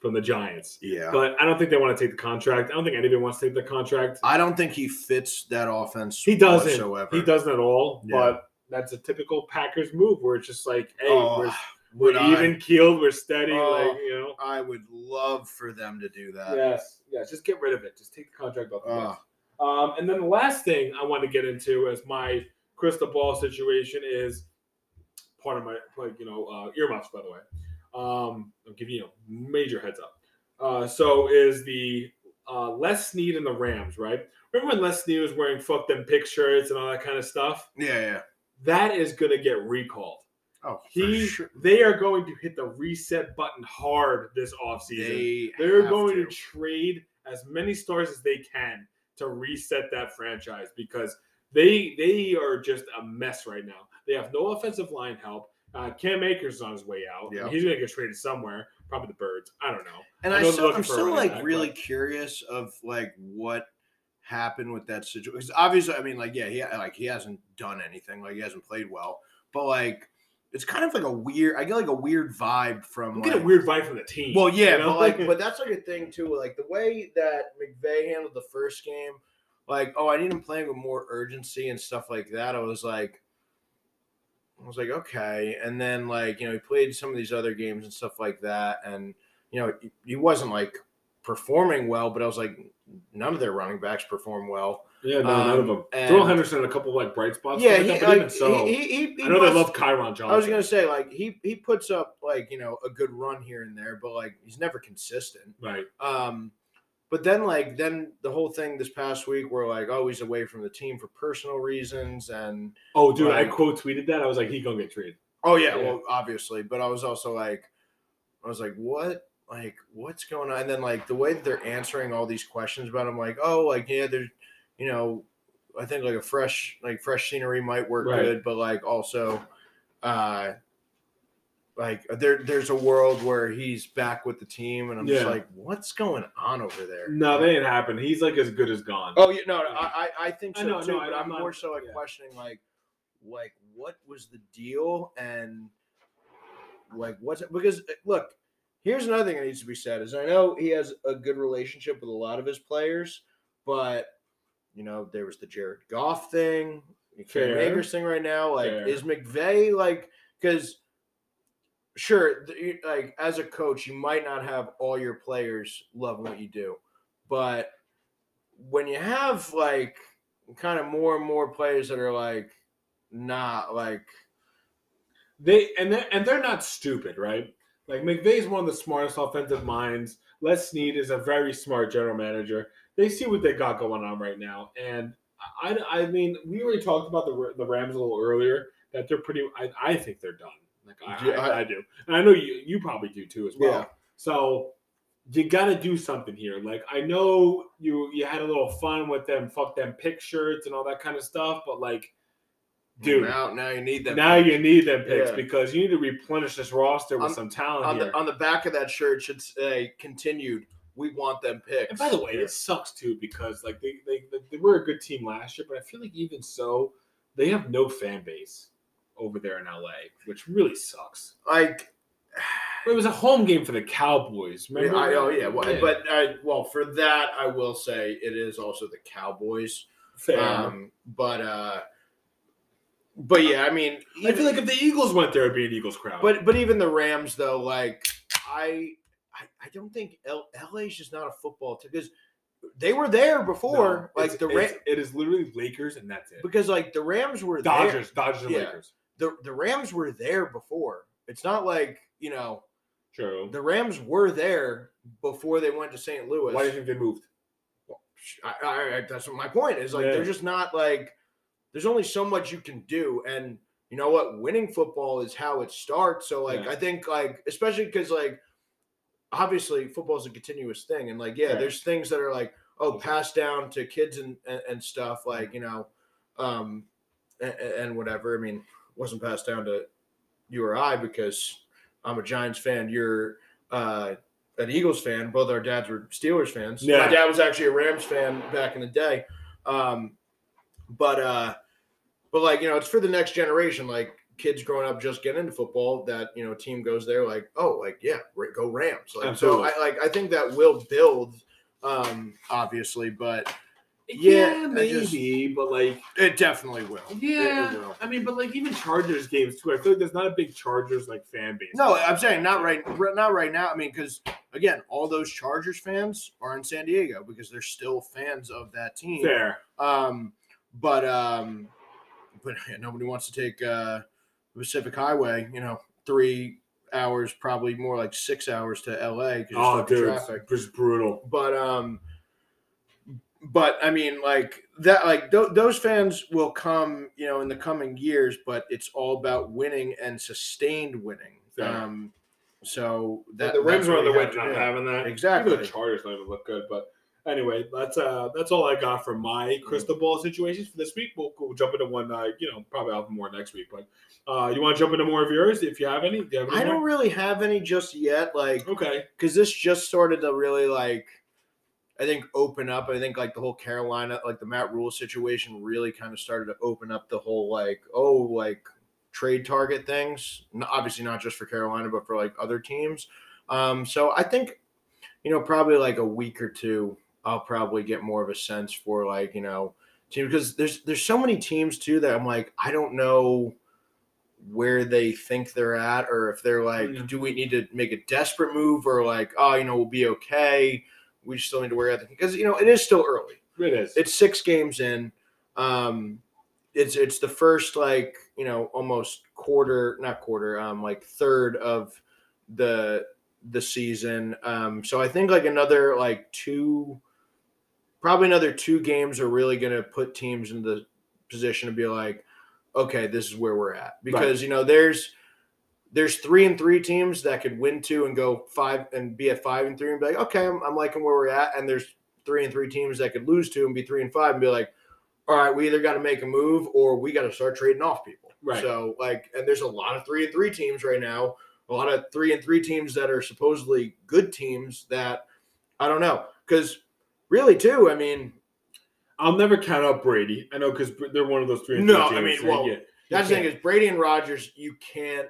from the Giants. Yeah, but I don't think they want to take the contract. I don't think anybody wants to take the contract. I don't think he fits that offense. He doesn't. Whatsoever. He doesn't at all. Yeah. But that's a typical Packers move where it's just like, hey, we're even keeled. We're steady. I would love for them to do that. Yes. Just get rid of it. Just take the contract off. And then the last thing I want to get into as my crystal ball situation is part of my, earmuffs. By the way, I'm giving you a major heads up. So is the Les Snead and the Rams, right? Remember when Les Snead was wearing "fuck them" pick shirts and all that kind of stuff? Yeah. That is going to get recalled. Oh, sure. They are going to hit the reset button hard this offseason. They're going to trade as many stars as they can to reset that franchise because they are just a mess right now. They have no offensive line help. Cam Akers is on his way out. Yep. He's going to get traded somewhere, probably the Birds. I don't know. And I'm still curious of like what happened with that situation. Because obviously, I mean, like he hasn't done anything. Like he hasn't played well, but like. It's kind of like a weird. I get like a weird vibe from. You get a weird vibe from the team. Well, yeah, you know? but that's like a thing too. Like the way that McVay handled the first game, like, oh, I need him playing with more urgency and stuff like that. I was like, okay, and then like he played some of these other games and stuff like that, and he wasn't like performing well. But I was like, none of their running backs perform well. Yeah, no, none of them. Darrell Henderson had a couple of like bright spots. Yeah, I know they love Kyron Johnson. I was gonna say like he puts up like a good run here and there, but like he's never consistent. Right. But then the whole thing this past week where like oh he's away from the team for personal reasons and oh dude I quote tweeted that I was like he's gonna get traded. Oh yeah, well obviously, but I was also like what. Like, what's going on? And then, like, the way that they're answering all these questions about him, like, oh, like, yeah, there's, I think, like, a fresh scenery might work good. But, like, also, like, there's a world where he's back with the team. And I'm just like, what's going on over there? No, that ain't happened. He's, like, as good as gone. Oh, yeah, no, I think so, too. No, but I'm more so, like, questioning, like, what was the deal? And, like, what's it? Because, look. Here's another thing that needs to be said is I know he has a good relationship with a lot of his players, but, there was the Jared Goff thing, the Cam Akers thing right now. Like, is McVay, like, because, sure, like, as a coach, you might not have all your players love what you do. But when you have, like, kind of more and more players that are like not like they and they're not stupid, right? Like McVay's one of the smartest offensive minds. Les Snead is a very smart general manager. They see what they got going on right now, and I mean, we already talked about the Rams a little earlier that they're pretty. I think they're done. Like I do, and I know you probably do too as well. Yeah. So you got to do something here. Like I know you had a little fun with them, fuck them pick shirts and all that kind of stuff, but like, dude, now you need them. Now you need them picks because you need to replenish this roster with some talent on here. On the back of that shirt should say "Continued." We want them picks. And by the way, it sucks too because like they were a good team last year, but I feel like even so, they have no fan base over there in LA, which really sucks. Like it was a home game for the Cowboys. Remember? Well, for that I will say it is also the Cowboys. Fair. But yeah, I mean, I feel like if the Eagles went there, it'd be an Eagles crowd. But even the Rams though, like I don't think LA is just not a football team because they were there before. No, like the it is literally Lakers and that's it. Because like the Rams were Dodgers, there. Dodgers and Lakers. The Rams were there before. It's not like, you know. True. The Rams were there before they went to St. Louis. Why do you think they moved? Well, that's what my point is. Like they're just not like. There's only so much you can do, and you know what? Winning football is how it starts. So like I think like especially because like. Obviously, football is a continuous thing. And, like, there's things that are, like, passed down to kids and stuff, like, you know, and whatever. I mean, wasn't passed down to you or I because I'm a Giants fan. You're an Eagles fan. Both our dads were Steelers fans. Yeah. My dad was actually a Rams fan back in the day. But like, you know, it's for the next generation, like, kids growing up just getting into football that, you know, team goes there like, go Rams. Like, absolutely. So I think that will build, obviously, but but like it definitely will. Yeah. It will. I mean, but like even Chargers games too, I feel like there's not a big Chargers like fan base. No, I'm saying not right now. I mean, cause again, all those Chargers fans are in San Diego because they're still fans of that team. Fair. But nobody wants to take, Pacific Highway, you know, 3 hours, probably more like 6 hours to LA. Oh, dude, it's brutal. But I mean, like that, like those fans will come, you know, in the coming years. But it's all about winning and sustained winning. Yeah. So that the Rams are on the way to not having that. Exactly. The Chargers don't even look good. But anyway, that's all I got for my crystal ball situations for this week. We'll jump into one, probably out more next week. But you want to jump into more of yours if you have any? Do you have any more? Don't really have any just yet. Like, okay, because this just started to really like, I think open up. I think like the whole Carolina, like the Matt Rule situation, really kind of started to open up the whole like, trade target things. Obviously, not just for Carolina, but for like other teams. So I think, you know, probably like a week or two. I'll probably get more of a sense for like, you know, teams because there's so many teams too that I'm like, I don't know where they think they're at or if they're like, do we need to make a desperate move or like, we'll be okay. We still need to worry out because, you know, it is still early. It is. It's 6 games in. It's the first like, you know, almost third of the season. So I think like another 2 games are really going to put teams in the position to be like, okay, this is where we're at. Because, you know, there's 3-3 teams that could win 2 and go 5 and be at 5-3 and be like, okay, I'm liking where we're at. And there's 3-3 teams that could lose 2 and be 3-5 and be like, all right, we either got to make a move or we got to start trading off people. Right. So like, and there's a lot of 3-3 teams right now, a lot of 3-3 teams that are supposedly good teams that I don't know. Because really, too, I mean, I'll never count out Brady. I know because they're one of those 3-3 teams. No, I mean, well, that's the thing is Brady and Rodgers, you can't,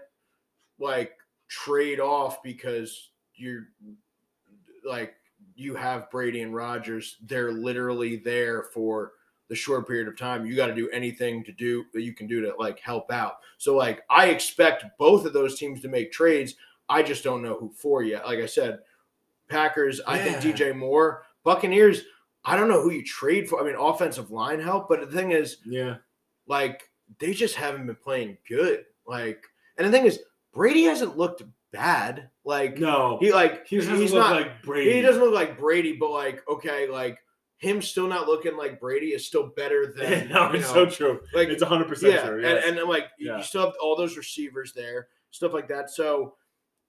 like, trade off because you're, like, you have Brady and Rodgers. They're literally there for the short period of time. You got to do anything to do that you can do to, like, help out. So, like, I expect both of those teams to make trades. I just don't know who for yet. Like I said, Packers, I think DJ Moore. Buccaneers, I don't know who you trade for. I mean, offensive line help, but the thing is, like they just haven't been playing good. Like, and the thing is, Brady hasn't looked bad. Like, no, he doesn't look like Brady. He doesn't look like Brady, but like, okay, like him still not looking like Brady is still better than. No, it's so true. Like, it's 100% true. Yes. And I'm like, you still have all those receivers there, stuff like that. So,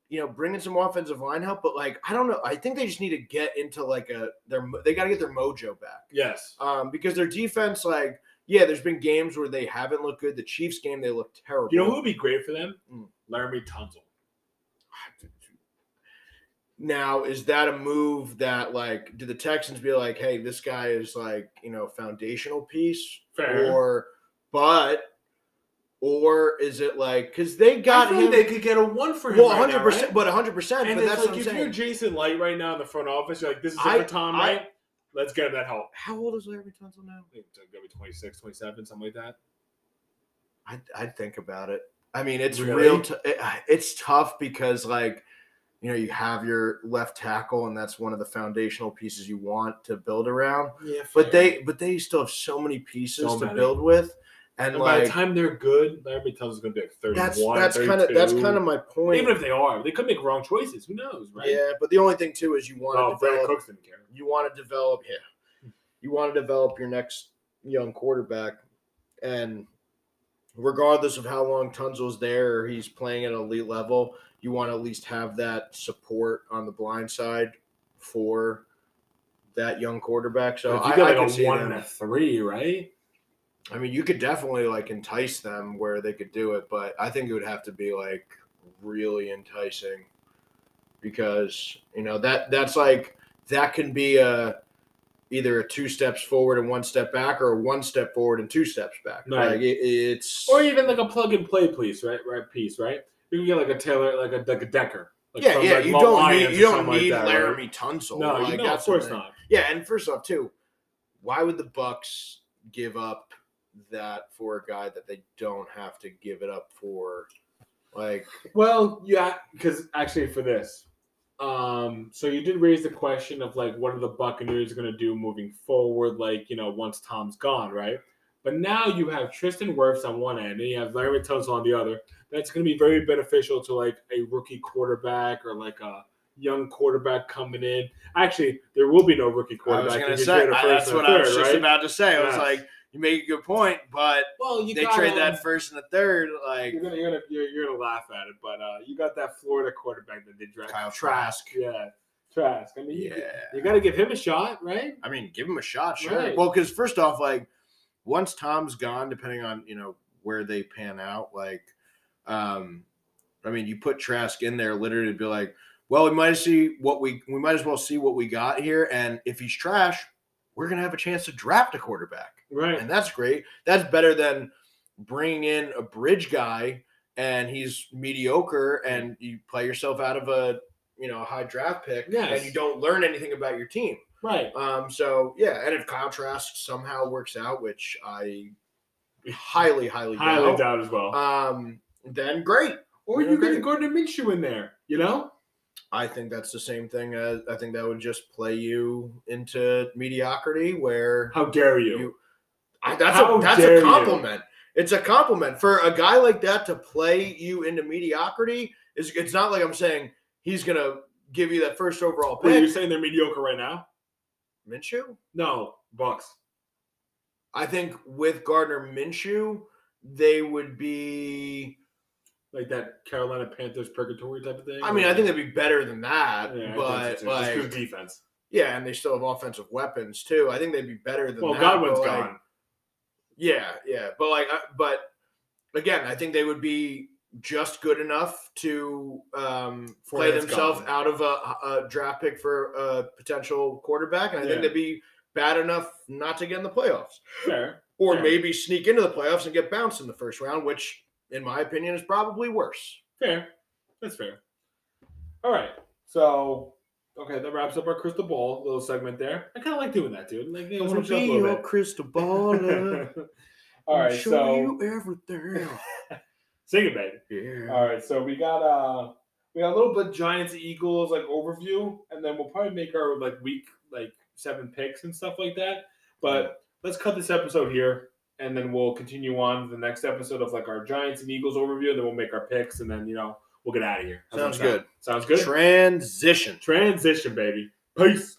you know, bring in some offensive line help, but like, I don't know. I think they just need to get into like they got to get their mojo back. Yes. Because their defense, like, there's been games where they haven't looked good. The Chiefs game, they looked terrible. You know who would be great for them? Laramie Tunsil. Now, is that a move that, like, do the Texans be like, hey, this guy is, like, you know, foundational piece? Fair. Or is it like, because they got him. I think they could get a one for him. Well, 100%, right now, right? But 100%. And but that's like, if you're Jason Light right now in the front office, you're like, this is it for Tom, right? Let's get him that help. How old is Larry Tunsil now? I think it's going to be 26, 27, something like that. I'd think about it. I mean, it's really? It's tough because, like, you know, you have your left tackle, and that's one of the foundational pieces you want to build around. Yeah, but they still have so many pieces to build with, and like, by the time they're good, Larry Tunsil is going to be like 31. That's kind of my point. Even if they are, they could make wrong choices. Who knows, right? Yeah, but the only thing too is you want to develop. Brandon Cooks didn't care. You want to develop your next young quarterback, and regardless of how long Tunsil's there, or he's playing at an elite level. You want to at least have that support on the blind side for that young quarterback. So you got like a 1 and a 3, right? I mean, you could definitely like entice them where they could do it, but I think it would have to be like really enticing because you know that's like that can be either a 2 steps forward and 1 step back, or a 1 step forward and 2 steps back. Right. Like it's or even like a plug and play piece, right? You can get like a Taylor, like a Decker. Like like you don't need like Laramie Tunsil. No, like, of course not. Yeah, and first off, too, why would the Bucks give up that for a guy that they don't have to give it up for? Like, well, yeah, because actually for this, so you did raise the question of like, what are the Buccaneers going to do moving forward? Like, you know, once Tom's gone, right? But now you have Tristan Wirfs on one end, and you have Laramie Tunsil on the other. That's going to be very beneficial to like a rookie quarterback or like a young quarterback coming in. Actually, there will be no rookie quarterback. I was going to say that's what I was just about to say. I was like, you make a good point, but they trade that first and the third. Like you're gonna laugh at it, but you got that Florida quarterback that they drafted, Kyle Trask. Yeah, Trask. I mean, you got to give him a shot, right? I mean, give him a shot, sure. Right. Well, because first off, like once Tom's gone, depending on you know where they pan out, like. I mean, you put Trask in there literally to be like, well, we might as well see what we got here. And if he's trash, we're going to have a chance to draft a quarterback. Right. And that's great. That's better than bringing in a bridge guy and he's mediocre and you play yourself out of a, you know, a high draft pick and you don't learn anything about your team. Right. So yeah. And if Kyle Trask somehow works out, which I highly doubt as well. Then great. Or you get Gardner Minshew in there, you know? I think that's the same thing. I think that would just play you into mediocrity where... How dare you? That's a compliment. You. It's a compliment. For a guy like that to play you into mediocrity, it's not like I'm saying he's going to give you that first overall pick. Wait, you're saying they're mediocre right now? Minshew? No, Bucks. I think with Gardner Minshew, they would be... Like that Carolina Panthers purgatory type of thing? I mean, I think they'd be better than that, but like just good defense. Yeah, and they still have offensive weapons too. I think they'd be better than that. Well, Godwin's gone. Like, yeah, but again, I think they would be just good enough to play themselves out of a draft pick for a potential quarterback, and I think they'd be bad enough not to get in the playoffs. Fair. Or maybe sneak into the playoffs and get bounced in the first round, which. In my opinion, is probably worse. Fair. That's fair. All right. So, okay, that wraps up our crystal ball little segment there. I kind of like doing that, dude. Like, I want to be your crystal baller. All right, show you everything. Sing it, baby. Yeah. All right, so we got a little bit Giants Eagles like overview, and then we'll probably make our like week like seven picks and stuff like that. But let's cut this episode here, and then we'll continue on to the next episode of like our Giants and Eagles overview. Then we'll make our picks, and then, you know, we'll get out of here. Sounds good. Sounds good. Transition. Transition, baby. Peace.